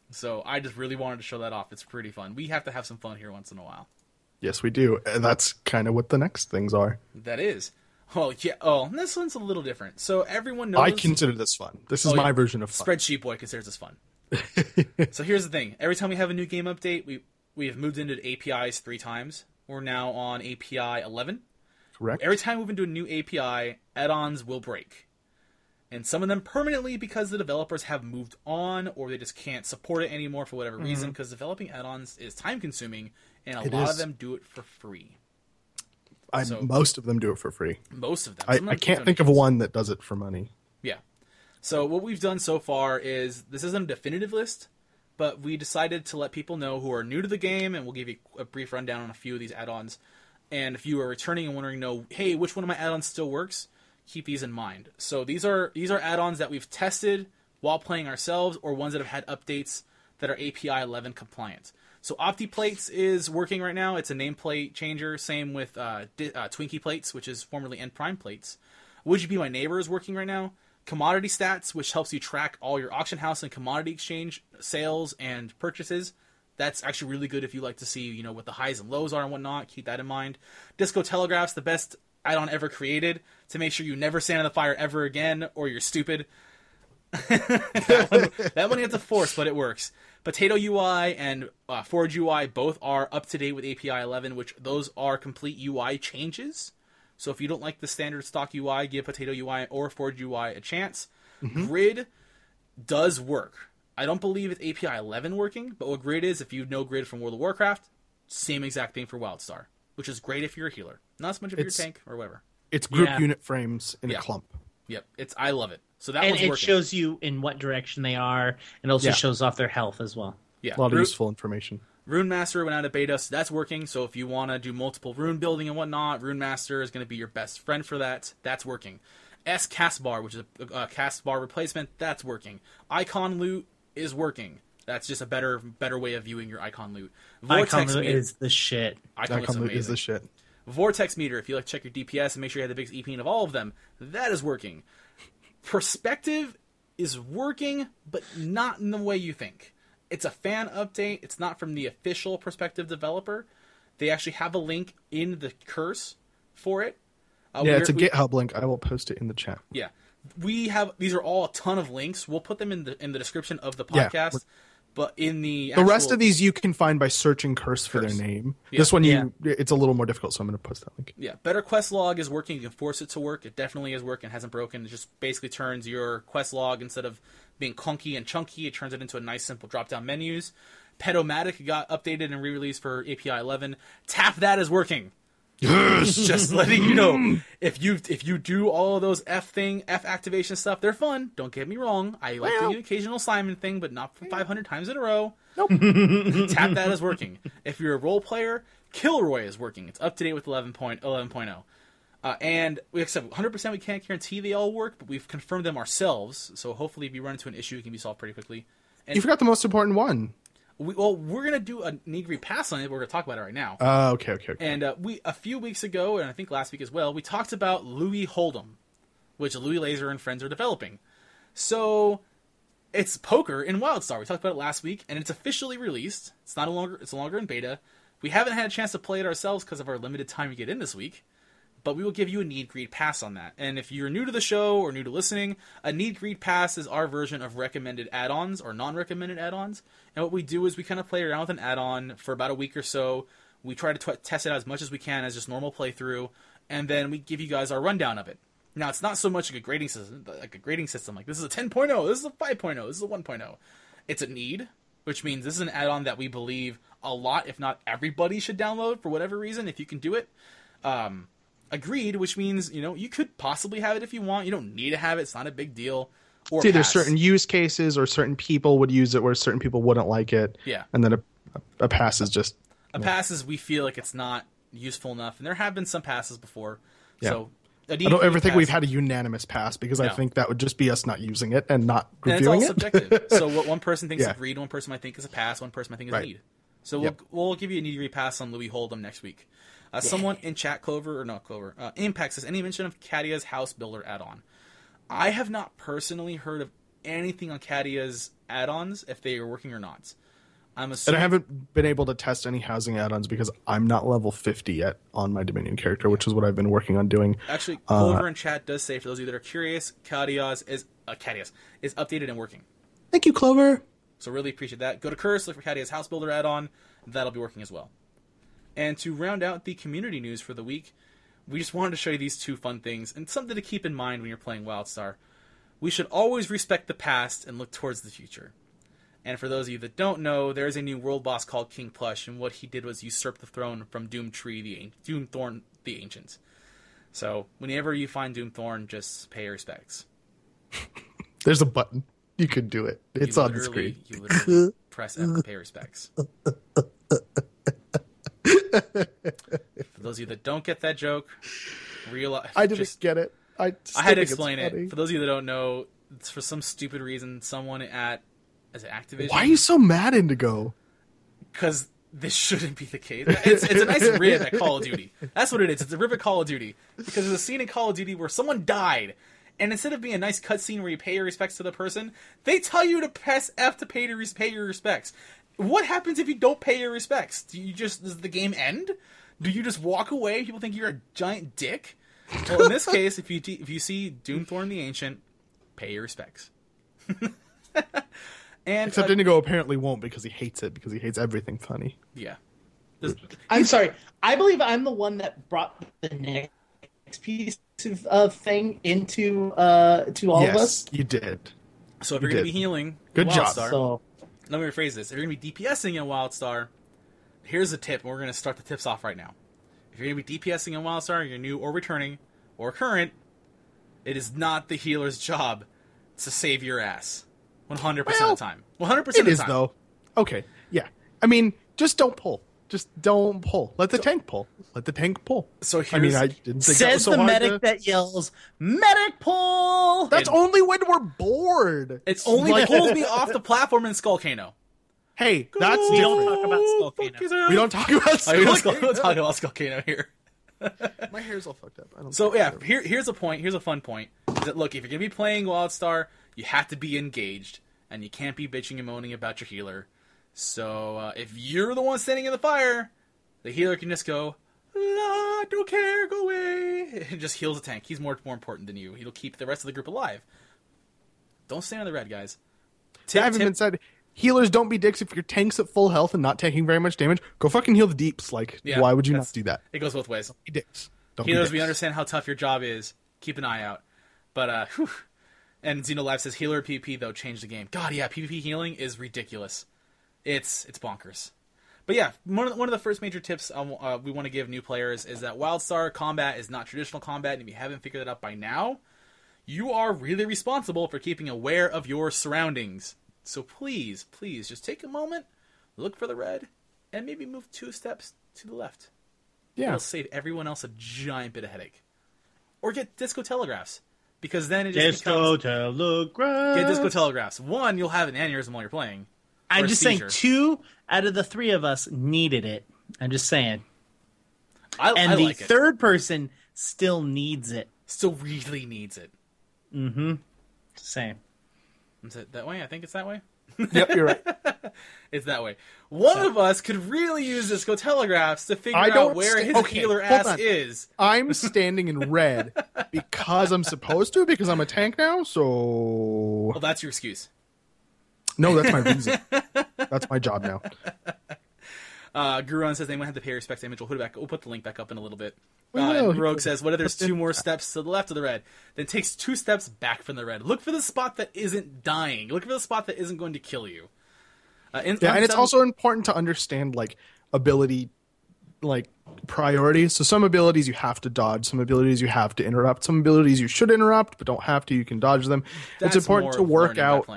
So I just really wanted to show that off. It's pretty fun. We have to have some fun here once in a while. Yes, we do. And that's kind of what the next things are. That is. Oh, yeah. Oh, and this one's a little different. So everyone knows... I consider this fun. This is my version of fun. Spreadsheet Boy considers this fun. So here's the thing. Every time we have a new game update, we have moved into APIs 3 times. We're now on API 11. Correct. Every time we move into a new API, add-ons will break. And some of them permanently because the developers have moved on or they just can't support it anymore for whatever reason, because developing add-ons is time-consuming. And a lot of them do it for free. Most of them do it for free. Most of them. I can't think of one that does it for money. Yeah. So what we've done so far is, this isn't a definitive list, but we decided to let people know who are new to the game, and we'll give you a brief rundown on a few of these add-ons. And if you are returning and wondering, hey, which one of my add-ons still works, keep these in mind. So these are add-ons that we've tested while playing ourselves, or ones that have had updates that are API 11 compliant. So OptiPlates is working right now. It's a nameplate changer. Same with Twinkie Plates, which is formerly N-Prime Plates. Would You Be My Neighbor is working right now. Commodity Stats, which helps you track all your auction house and commodity exchange sales and purchases. That's actually really good if you like to see, what the highs and lows are and whatnot. Keep that in mind. Disco Telegraphs, the best add-on ever created to make sure you never stand in the fire ever again or you're stupid. that one you have to force, but it works. Potato UI and Forge UI both are up to date with API 11, which those are complete UI changes. So if you don't like the standard stock UI, give Potato UI or Forge UI a chance. Grid does work. I don't believe it's API 11 working, but what Grid is, if you know Grid from World of Warcraft, same exact thing for WildStar, which is great if you're a healer. Not so much if you're a tank or whatever. It's group unit frames in a clump. Yep, I love it. So that one's working. Shows you in what direction they are, and also shows off their health as well. Yeah, a lot of useful information. Runemaster went out of beta, so that's working. So if you want to do multiple rune building and whatnot, Runemaster is going to be your best friend for that. That's working. Castbar, which is a Castbar replacement, that's working. Icon Loot is working. That's just a better way of viewing your Icon Loot. Icon Loot is the shit. Vortex Meter, if you like to check your DPS and make sure you have the biggest EP of all of them, that is working. Perspective is working, but not in the way you think. It's a fan update. It's not from the official Perspective developer. They actually have a link in the curse for it. It's a GitHub link. I will post it in the chat. Yeah, these are all a ton of links. We'll put them in the description of the podcast. But in the actual... rest of these you can find by searching Curse for their name. Yeah. This one, it's a little more difficult, so I'm going to post that link. Yeah, Better Quest Log is working. You can force it to work. It definitely is working. It hasn't broken. It just basically turns your quest log, instead of being clunky and chunky, it turns it into a nice, simple drop-down menus. Pedomatic got updated and re-released for API 11. Tap That is working. Yes! Just letting you know, if you do all of those F activation stuff, they're fun. Don't get me wrong. I like to do the occasional Simon thing, but not 500 times in a row. Nope. Tap That is working. If you're a role player, Kilroy is working. It's up to date with 11.0. And we accept 100%. We can't guarantee they all work, but we've confirmed them ourselves. So hopefully if you run into an issue, it can be solved pretty quickly. And you forgot the most important one. We're going to do a neat repass on it. We're going to talk about it right now. Okay. And a few weeks ago, and I think last week as well, we talked about Louis Hold'em, which Louis Laser and friends are developing. So it's poker in WildStar. We talked about it last week, and it's officially released. It's it's no longer in beta. We haven't had a chance to play it ourselves because of our limited time we get in this week, but we will give you a Need Greed Pass on that. And if you're new to the show or new to listening, a Need Greed Pass is our version of recommended add-ons or non-recommended add-ons. And what we do is we kind of play around with an add-on for about a week or so. We try to test it out as much as we can as just normal playthrough. And then we give you guys our rundown of it. Now, it's not so much like a grading system. Like, this is a 10.0, this is a 5.0, this is a 1.0. It's a need, which means this is an add-on that we believe a lot, if not everybody, should download for whatever reason, if you can do it. Agreed, which means, you could possibly have it if you want. You don't need to have it. It's not a big deal. Or see, there's certain use cases or certain people would use it where certain people wouldn't like it. Yeah. And then a pass is just... A pass is we feel like it's not useful enough. And there have been some passes before. Yeah. So I don't ever think we've had a unanimous pass because I think that would just be us not using it and not reviewing it. And it's all subjective. So what one person thinks is agreed, one person I think is a pass, one person I think is a need. So we'll give you a need repass on Louis Hold'em next week. Someone in chat, Impact says, any mention of Cadia's house builder add-on? I have not personally heard of anything on Cadia's add-ons, if they are working or not. I'm assuming... And I haven't been able to test any housing add-ons because I'm not level 50 yet on my Dominion character, which is what I've been working on doing. Actually, Clover in chat does say, for those of you that are curious, Cadia's is updated and working. Thank you, Clover. So really appreciate that. Go to Curse, look for Cadia's house builder add-on. That'll be working as well. And to round out the community news for the week, we just wanted to show you these two fun things and something to keep in mind when you're playing WildStar. We should always respect the past and look towards the future. And for those of you that don't know, there is a new world boss called King Plush, and what he did was usurp the throne from Doomthorn the Ancient. So whenever you find Doomthorn, just pay your respects. There's a button. You can do it. It's on the screen. You literally press F to pay respects. For those of you that don't get that joke, get it. I had to explain it. For those of you that don't know, it's for some stupid reason someone at Activision. Why are you so mad, Indigo? Because this shouldn't be the case. It's a nice rib at Call of Duty. That's what it is. It's a rib at Call of Duty because there's a scene in Call of Duty where someone died, and instead of being a nice cutscene where you pay your respects to the person, they tell you to press F to pay your respects. What happens if you don't pay your respects? Does the game end? Do you just walk away? People think you're a giant dick? Well, in this case, if you see Doomthorn the Ancient, pay your respects. Except Indigo apparently won't because he hates it, because he hates everything funny. Yeah. I'm sorry. I believe I'm the one that brought the next piece of thing into to all of us. Yes, you did. So if you're going to be healing, good job. So... Let me rephrase this. If you're going to be DPSing in WildStar, here's a tip, and we're going to start the tips off right now. If you're going to be DPSing in WildStar, you're new or returning or current, it is not the healer's job to save your ass 100% of the time. 100% of the time. It is, though. Okay. Yeah. I mean, just don't pull. Just don't pull. Let the tank pull. Let the tank pull. So here's, I didn't think that was so hard. Says the medic that yells, "Medic pull!" That's only when we're bored. It's only pulls me off the platform in Skullcane. Hey, that's different. We don't talk about Skullcane here. My hair's all fucked up. Here's a point. Here's a fun point. That, look, if you're going to be playing WildStar, you have to be engaged, and you can't be bitching and moaning about your healer. So, if you're the one standing in the fire, the healer can just go, "I don't care, go away," and just heals the tank. He's more important than you. He'll keep the rest of the group alive. Don't stand on the red, guys. Tip, I haven't been said. Healers, don't be dicks. If your tank's at full health and not taking very much damage, go fucking heal the deeps. Like, yeah, why would you not do that? It goes both ways. Be dicks. Don't Healers, be dicks. We understand how tough your job is. Keep an eye out. But, whew. And Xenolive says, healer PvP, though, changed the game. God, yeah, PvP healing is ridiculous. It's bonkers. But yeah, one of the first major tips we want to give new players is that WildStar combat is not traditional combat, and if you haven't figured that out by now, you are really responsible for keeping aware of your surroundings. So please, please, just take a moment, look for the red, and maybe move 2 steps to the left. Yeah. It'll save everyone else a giant bit of headache. Or get Disco Telegraphs, because then it just becomes... Disco Telegraphs! Get Disco Telegraphs. 1, you'll have an aneurysm while you're playing. I'm just saying, 2 out of the 3 of us needed it. I'm just saying. I like it. And the third person still needs it. Still really needs it. Mm-hmm. Same. Is it that way? I think it's that way. Yep, you're right. It's that way. One of us could really use Disco Telegraphs to figure out where his healer ass is. I'm standing in red because I'm supposed to, because I'm a tank now, so... Well, that's your excuse. No, that's my reason. That's my job now. Guron says they might have to pay respect to Image. We'll put the link back up in a little bit. And Rogue says, what if there's 2 more steps to the left of the red? Then takes 2 steps back from the red. Look for the spot that isn't dying. Look for the spot that isn't going to kill you. It's also important to understand, like, ability, like, priorities. So some abilities you have to dodge. Some abilities you have to interrupt. Some abilities you should interrupt, but don't have to. You can dodge them. That's it's important to work out.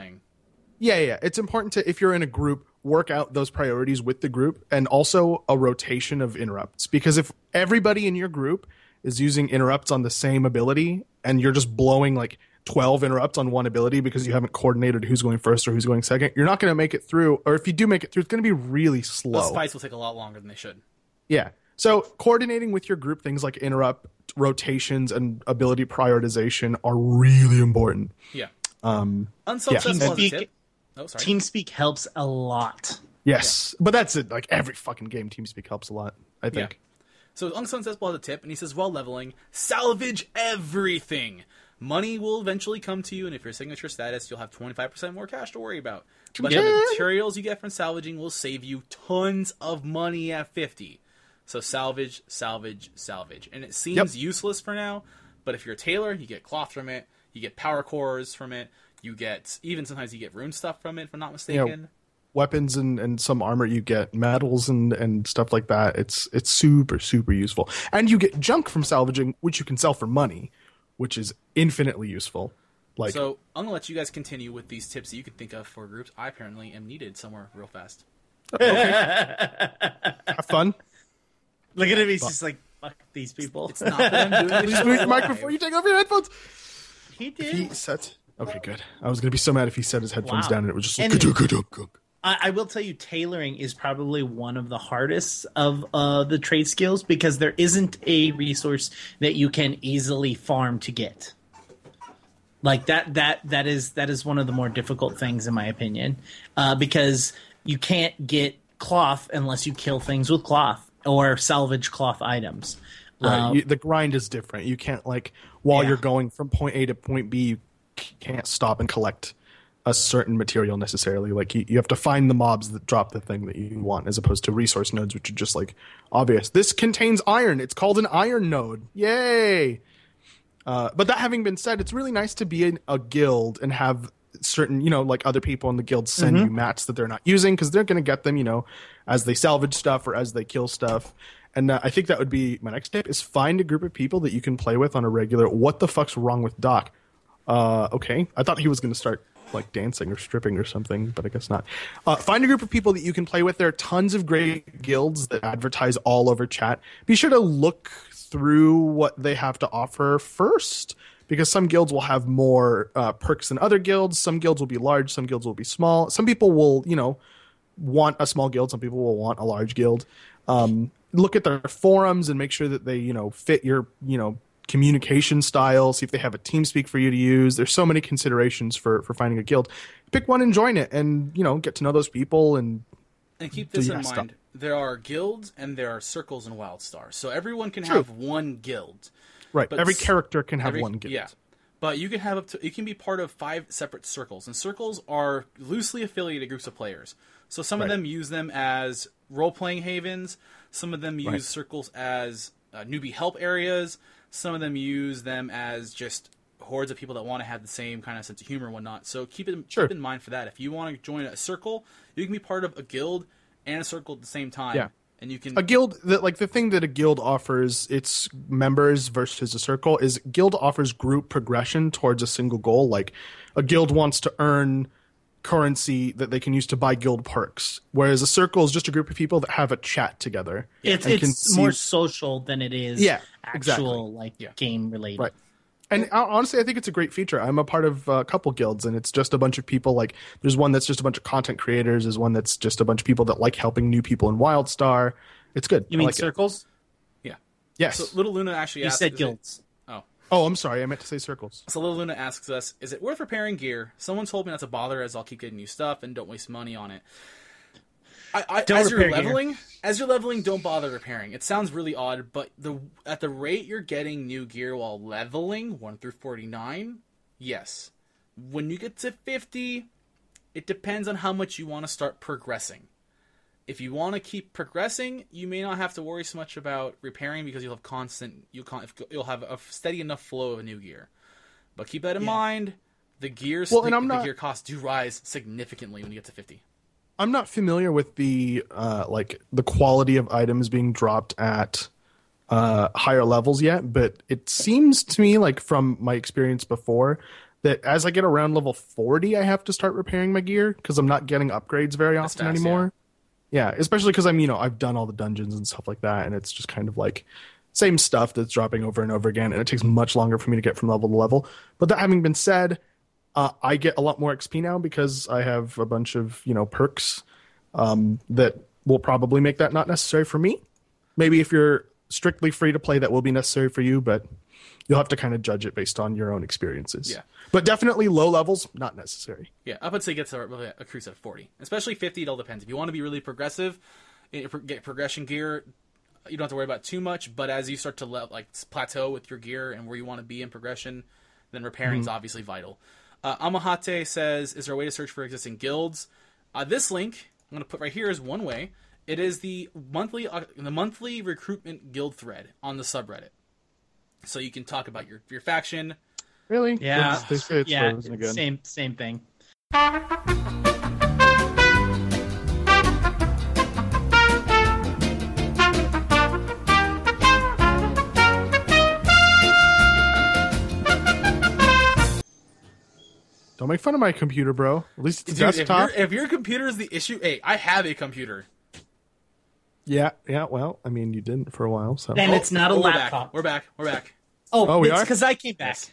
Yeah. It's important to, if you're in a group, work out those priorities with the group, and also a rotation of interrupts. Because if everybody in your group is using interrupts on the same ability, and you're just blowing like 12 interrupts on one ability because you haven't coordinated who's going first or who's going second, you're not going to make it through. Or if you do make it through, it's going to be really slow. Those fights will take a lot longer than they should. Yeah. So coordinating with your group, things like interrupt, rotations, and ability prioritization are really important. Yeah. TeamSpeak helps a lot. Yes, yeah. But that's it. Like, every fucking game, TeamSpeak helps a lot, I think. Yeah. So Unsun says, well, has a tip, and he says, while leveling, salvage everything. Money will eventually come to you, and if your signature status, you'll have 25% more cash to worry about. But the materials you get from salvaging will save you tons of money at 50. So salvage, salvage, salvage. And it seems useless for now, but if you're a tailor, you get cloth from it, you get power cores from it, you get, even sometimes you get rune stuff from it, if I'm not mistaken. You know, weapons and some armor, you get metals and stuff like that. It's super, super useful. And you get junk from salvaging, which you can sell for money, which is infinitely useful. Like, so I'm going to let you guys continue with these tips that you can think of for groups. I apparently am needed somewhere real fast. Okay. Have fun. Look at him. He's just like, fuck these people. It's not what I'm doing. Please mute your mic before you take off your headphones. He did. Okay, good. I was going to be so mad if he set his headphones down and it was just like... I will tell you, tailoring is probably one of the hardest of the trade skills because there isn't a resource that you can easily farm to get. Like, that is one of the more difficult things, in my opinion, because you can't get cloth unless you kill things with cloth or salvage cloth items. Right. The grind is different. You can't, like, while you're going from point A to point B... can't stop and collect a certain material necessarily. Like, you have to find the mobs that drop the thing that you want, as opposed to resource nodes, which are just like obvious. This contains iron. It's called an iron node. Yay! But that having been said, it's really nice to be in a guild and have certain, you know, like other people in the guild send you mats that they're not using because they're going to get them, you know, as they salvage stuff or as they kill stuff. And I think that would be my next tip is find a group of people that you can play with on a regular. What the fuck's wrong with Doc? Okay. I thought he was going to start like dancing or stripping or something, but I guess not. Find a group of people that you can play with. There are tons of great guilds that advertise all over chat. Be sure to look through what they have to offer first, because some guilds will have more perks than other guilds. Some guilds will be large. Some guilds will be small. Some people will, you know, want a small guild. Some people will want a large guild. Look at their forums and make sure that they, you know, fit your, you know, communication style, see if they have a TeamSpeak for you to use. There's so many considerations for finding a guild. Pick one and join it and, you know, get to know those people and keep this in mind. Stuff. There are guilds and there are circles in WildStar. So everyone can have one guild. Right. Every character can have one guild. Yeah. But you can have it can be part of 5 separate circles, and circles are loosely affiliated groups of players. So some of them use them as role-playing havens. Some of them use circles as newbie help areas. Some of them use them as just hordes of people that want to have the same kind of sense of humor and whatnot. So keep in mind for that. If you want to join a circle, you can be part of a guild and a circle at the same time. Yeah. And you can... A guild, the thing that a guild offers its members versus a circle is guild offers group progression towards a single goal. Like, a guild wants to earn currency that they can use to buy guild perks, whereas a circle is just a group of people that have a chat together. It's more social than it is game related. Right. And honestly, I think it's a great feature. I'm a part of a couple guilds, and it's just a bunch of people. Like, there's one that's just a bunch of content creators. There's one that's just a bunch of people that like helping new people in WildStar. It's good. You mean like circles? It. Yeah. Yes. So Little Luna actually asked... You said guilds. Oh, I'm sorry. I meant to say circles. So Little Luna asks us, is it worth repairing gear? Someone told me not to bother as I'll keep getting new stuff and don't waste money on it. As you're leveling, don't bother repairing. It sounds really odd, but at the rate you're getting new gear while leveling, 1 through 49, yes. When you get to 50, it depends on how much you want to start progressing. If you want to keep progressing, you may not have to worry so much about repairing because you'll have you'll have a steady enough flow of new gear. But keep that in mind. The gear costs do rise significantly when you get to 50. I'm not familiar with the the quality of items being dropped at higher levels yet, but it seems to me like from my experience before that as I get around level 40, I have to start repairing my gear because I'm not getting upgrades very often anymore. Yeah, especially because I've done all the dungeons and stuff like that, and it's just kind of like same stuff that's dropping over and over again, and it takes much longer for me to get from level to level. But that having been said, I get a lot more XP now because I have a bunch of, perks that will probably make that not necessary for me. Maybe if you're strictly free to play, that will be necessary for you, but you'll have to kind of judge it based on your own experiences. Yeah. But definitely low levels, not necessary. Yeah, up until you get to a cruise at 40. Especially 50, it all depends. If you want to be really progressive, get progression gear, you don't have to worry about too much, but as you start to plateau with your gear and where you want to be in progression, then repairing is obviously vital. Amahate says, is there a way to search for existing guilds? This link I'm going to put right here is one way. It is the monthly recruitment guild thread on the subreddit. So you can talk about your faction. Really? Yeah. It's same thing. Don't make fun of my computer, bro. At least it's desktop. If your computer is the issue, hey, I have a computer. Yeah. Well, you didn't for a while, so. And it's not a laptop. We're back. Oh, we are? Because I came back. Yes.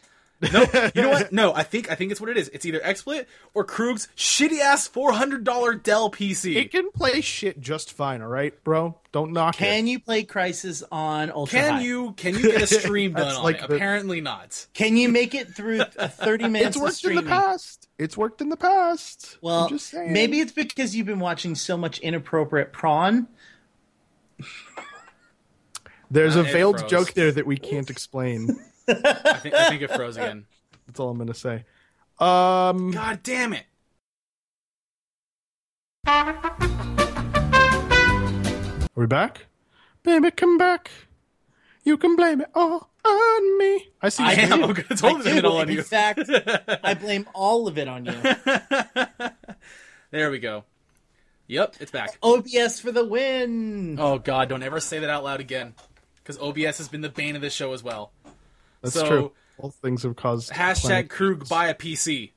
No, you know what? No, I think it's what it is. It's either XSplit or Krug's shitty-ass $400 Dell PC. It can play shit just fine, all right, bro? Don't knock it. Can you play Crysis on Ultra High? Can you get a stream done on it? Apparently not. Can you make it through a 30-minute stream? It's worked in the past. Well, I'm just saying. Maybe it's because you've been watching so much inappropriate prawn. There's a veiled joke there that we can't explain. I think it froze again. That's all I'm going to say. God damn it. Are we back? Baby, come back. You can blame it all on me. I am. I'm going to blame it all on you. In fact, I blame all of it on you. There we go. Yep, it's back. OBS for the win. Oh, God, don't ever say that out loud again. Because OBS has been the bane of this show as well. That's true. All things have caused... Hashtag Krug buy a PC.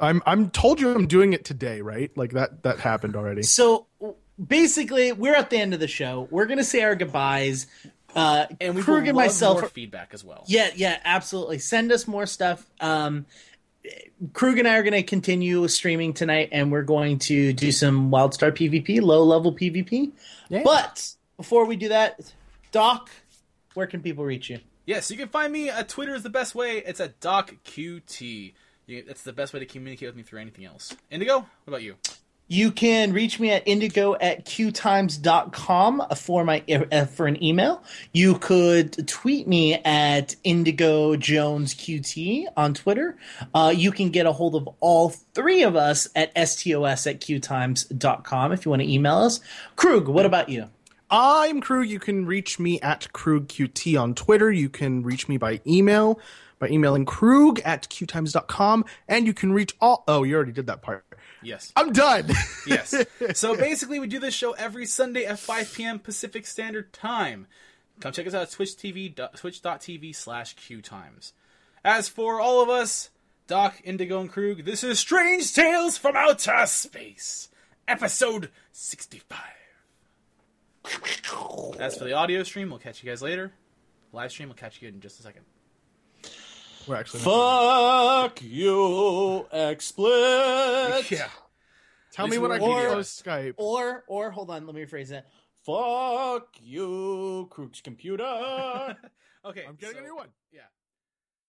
I'm told you I'm doing it today, right? Like, that happened already. So, basically, we're at the end of the show. We're going to say our goodbyes. And we Krug and myself more feedback as well. Yeah, absolutely. Send us more stuff. Krug and I are going to continue streaming tonight, and we're going to do some WildStar PvP, low-level PvP. Yeah. But, before we do that, Doc, where can people reach you? Yes, you can find me at Twitter is the best way. It's at DocQT. That's the best way to communicate with me through anything else. Indigo, what about you? You can reach me at indigo@qtimes.com for an email. You could tweet me at indigojonesqt on Twitter. You can get a hold of all three of us at stos@qtimes.com if you want to email us. Krug, what about you? I'm Krug. You can reach me at KrugQT on Twitter. You can reach me by email by emailing krug@qtimes.com. And you can reach all... Oh, you already did that part. Yes. I'm done. Yes. So basically, we do this show every Sunday at 5 p.m. Pacific Standard Time. Come check us out at twitch.tv/qtimes. As for all of us, Doc, Indigo, and Krug, this is Strange Tales from Outer Space, episode 65. As for the audio stream, we'll catch you guys later. Live stream, we'll catch you in just a second. We're actually fuck you, XSplit. Yeah. Tell me what I can do on Skype. Or hold on, let me rephrase that. Fuck you, Krug's computer. Okay, I'm getting a new one. Yeah.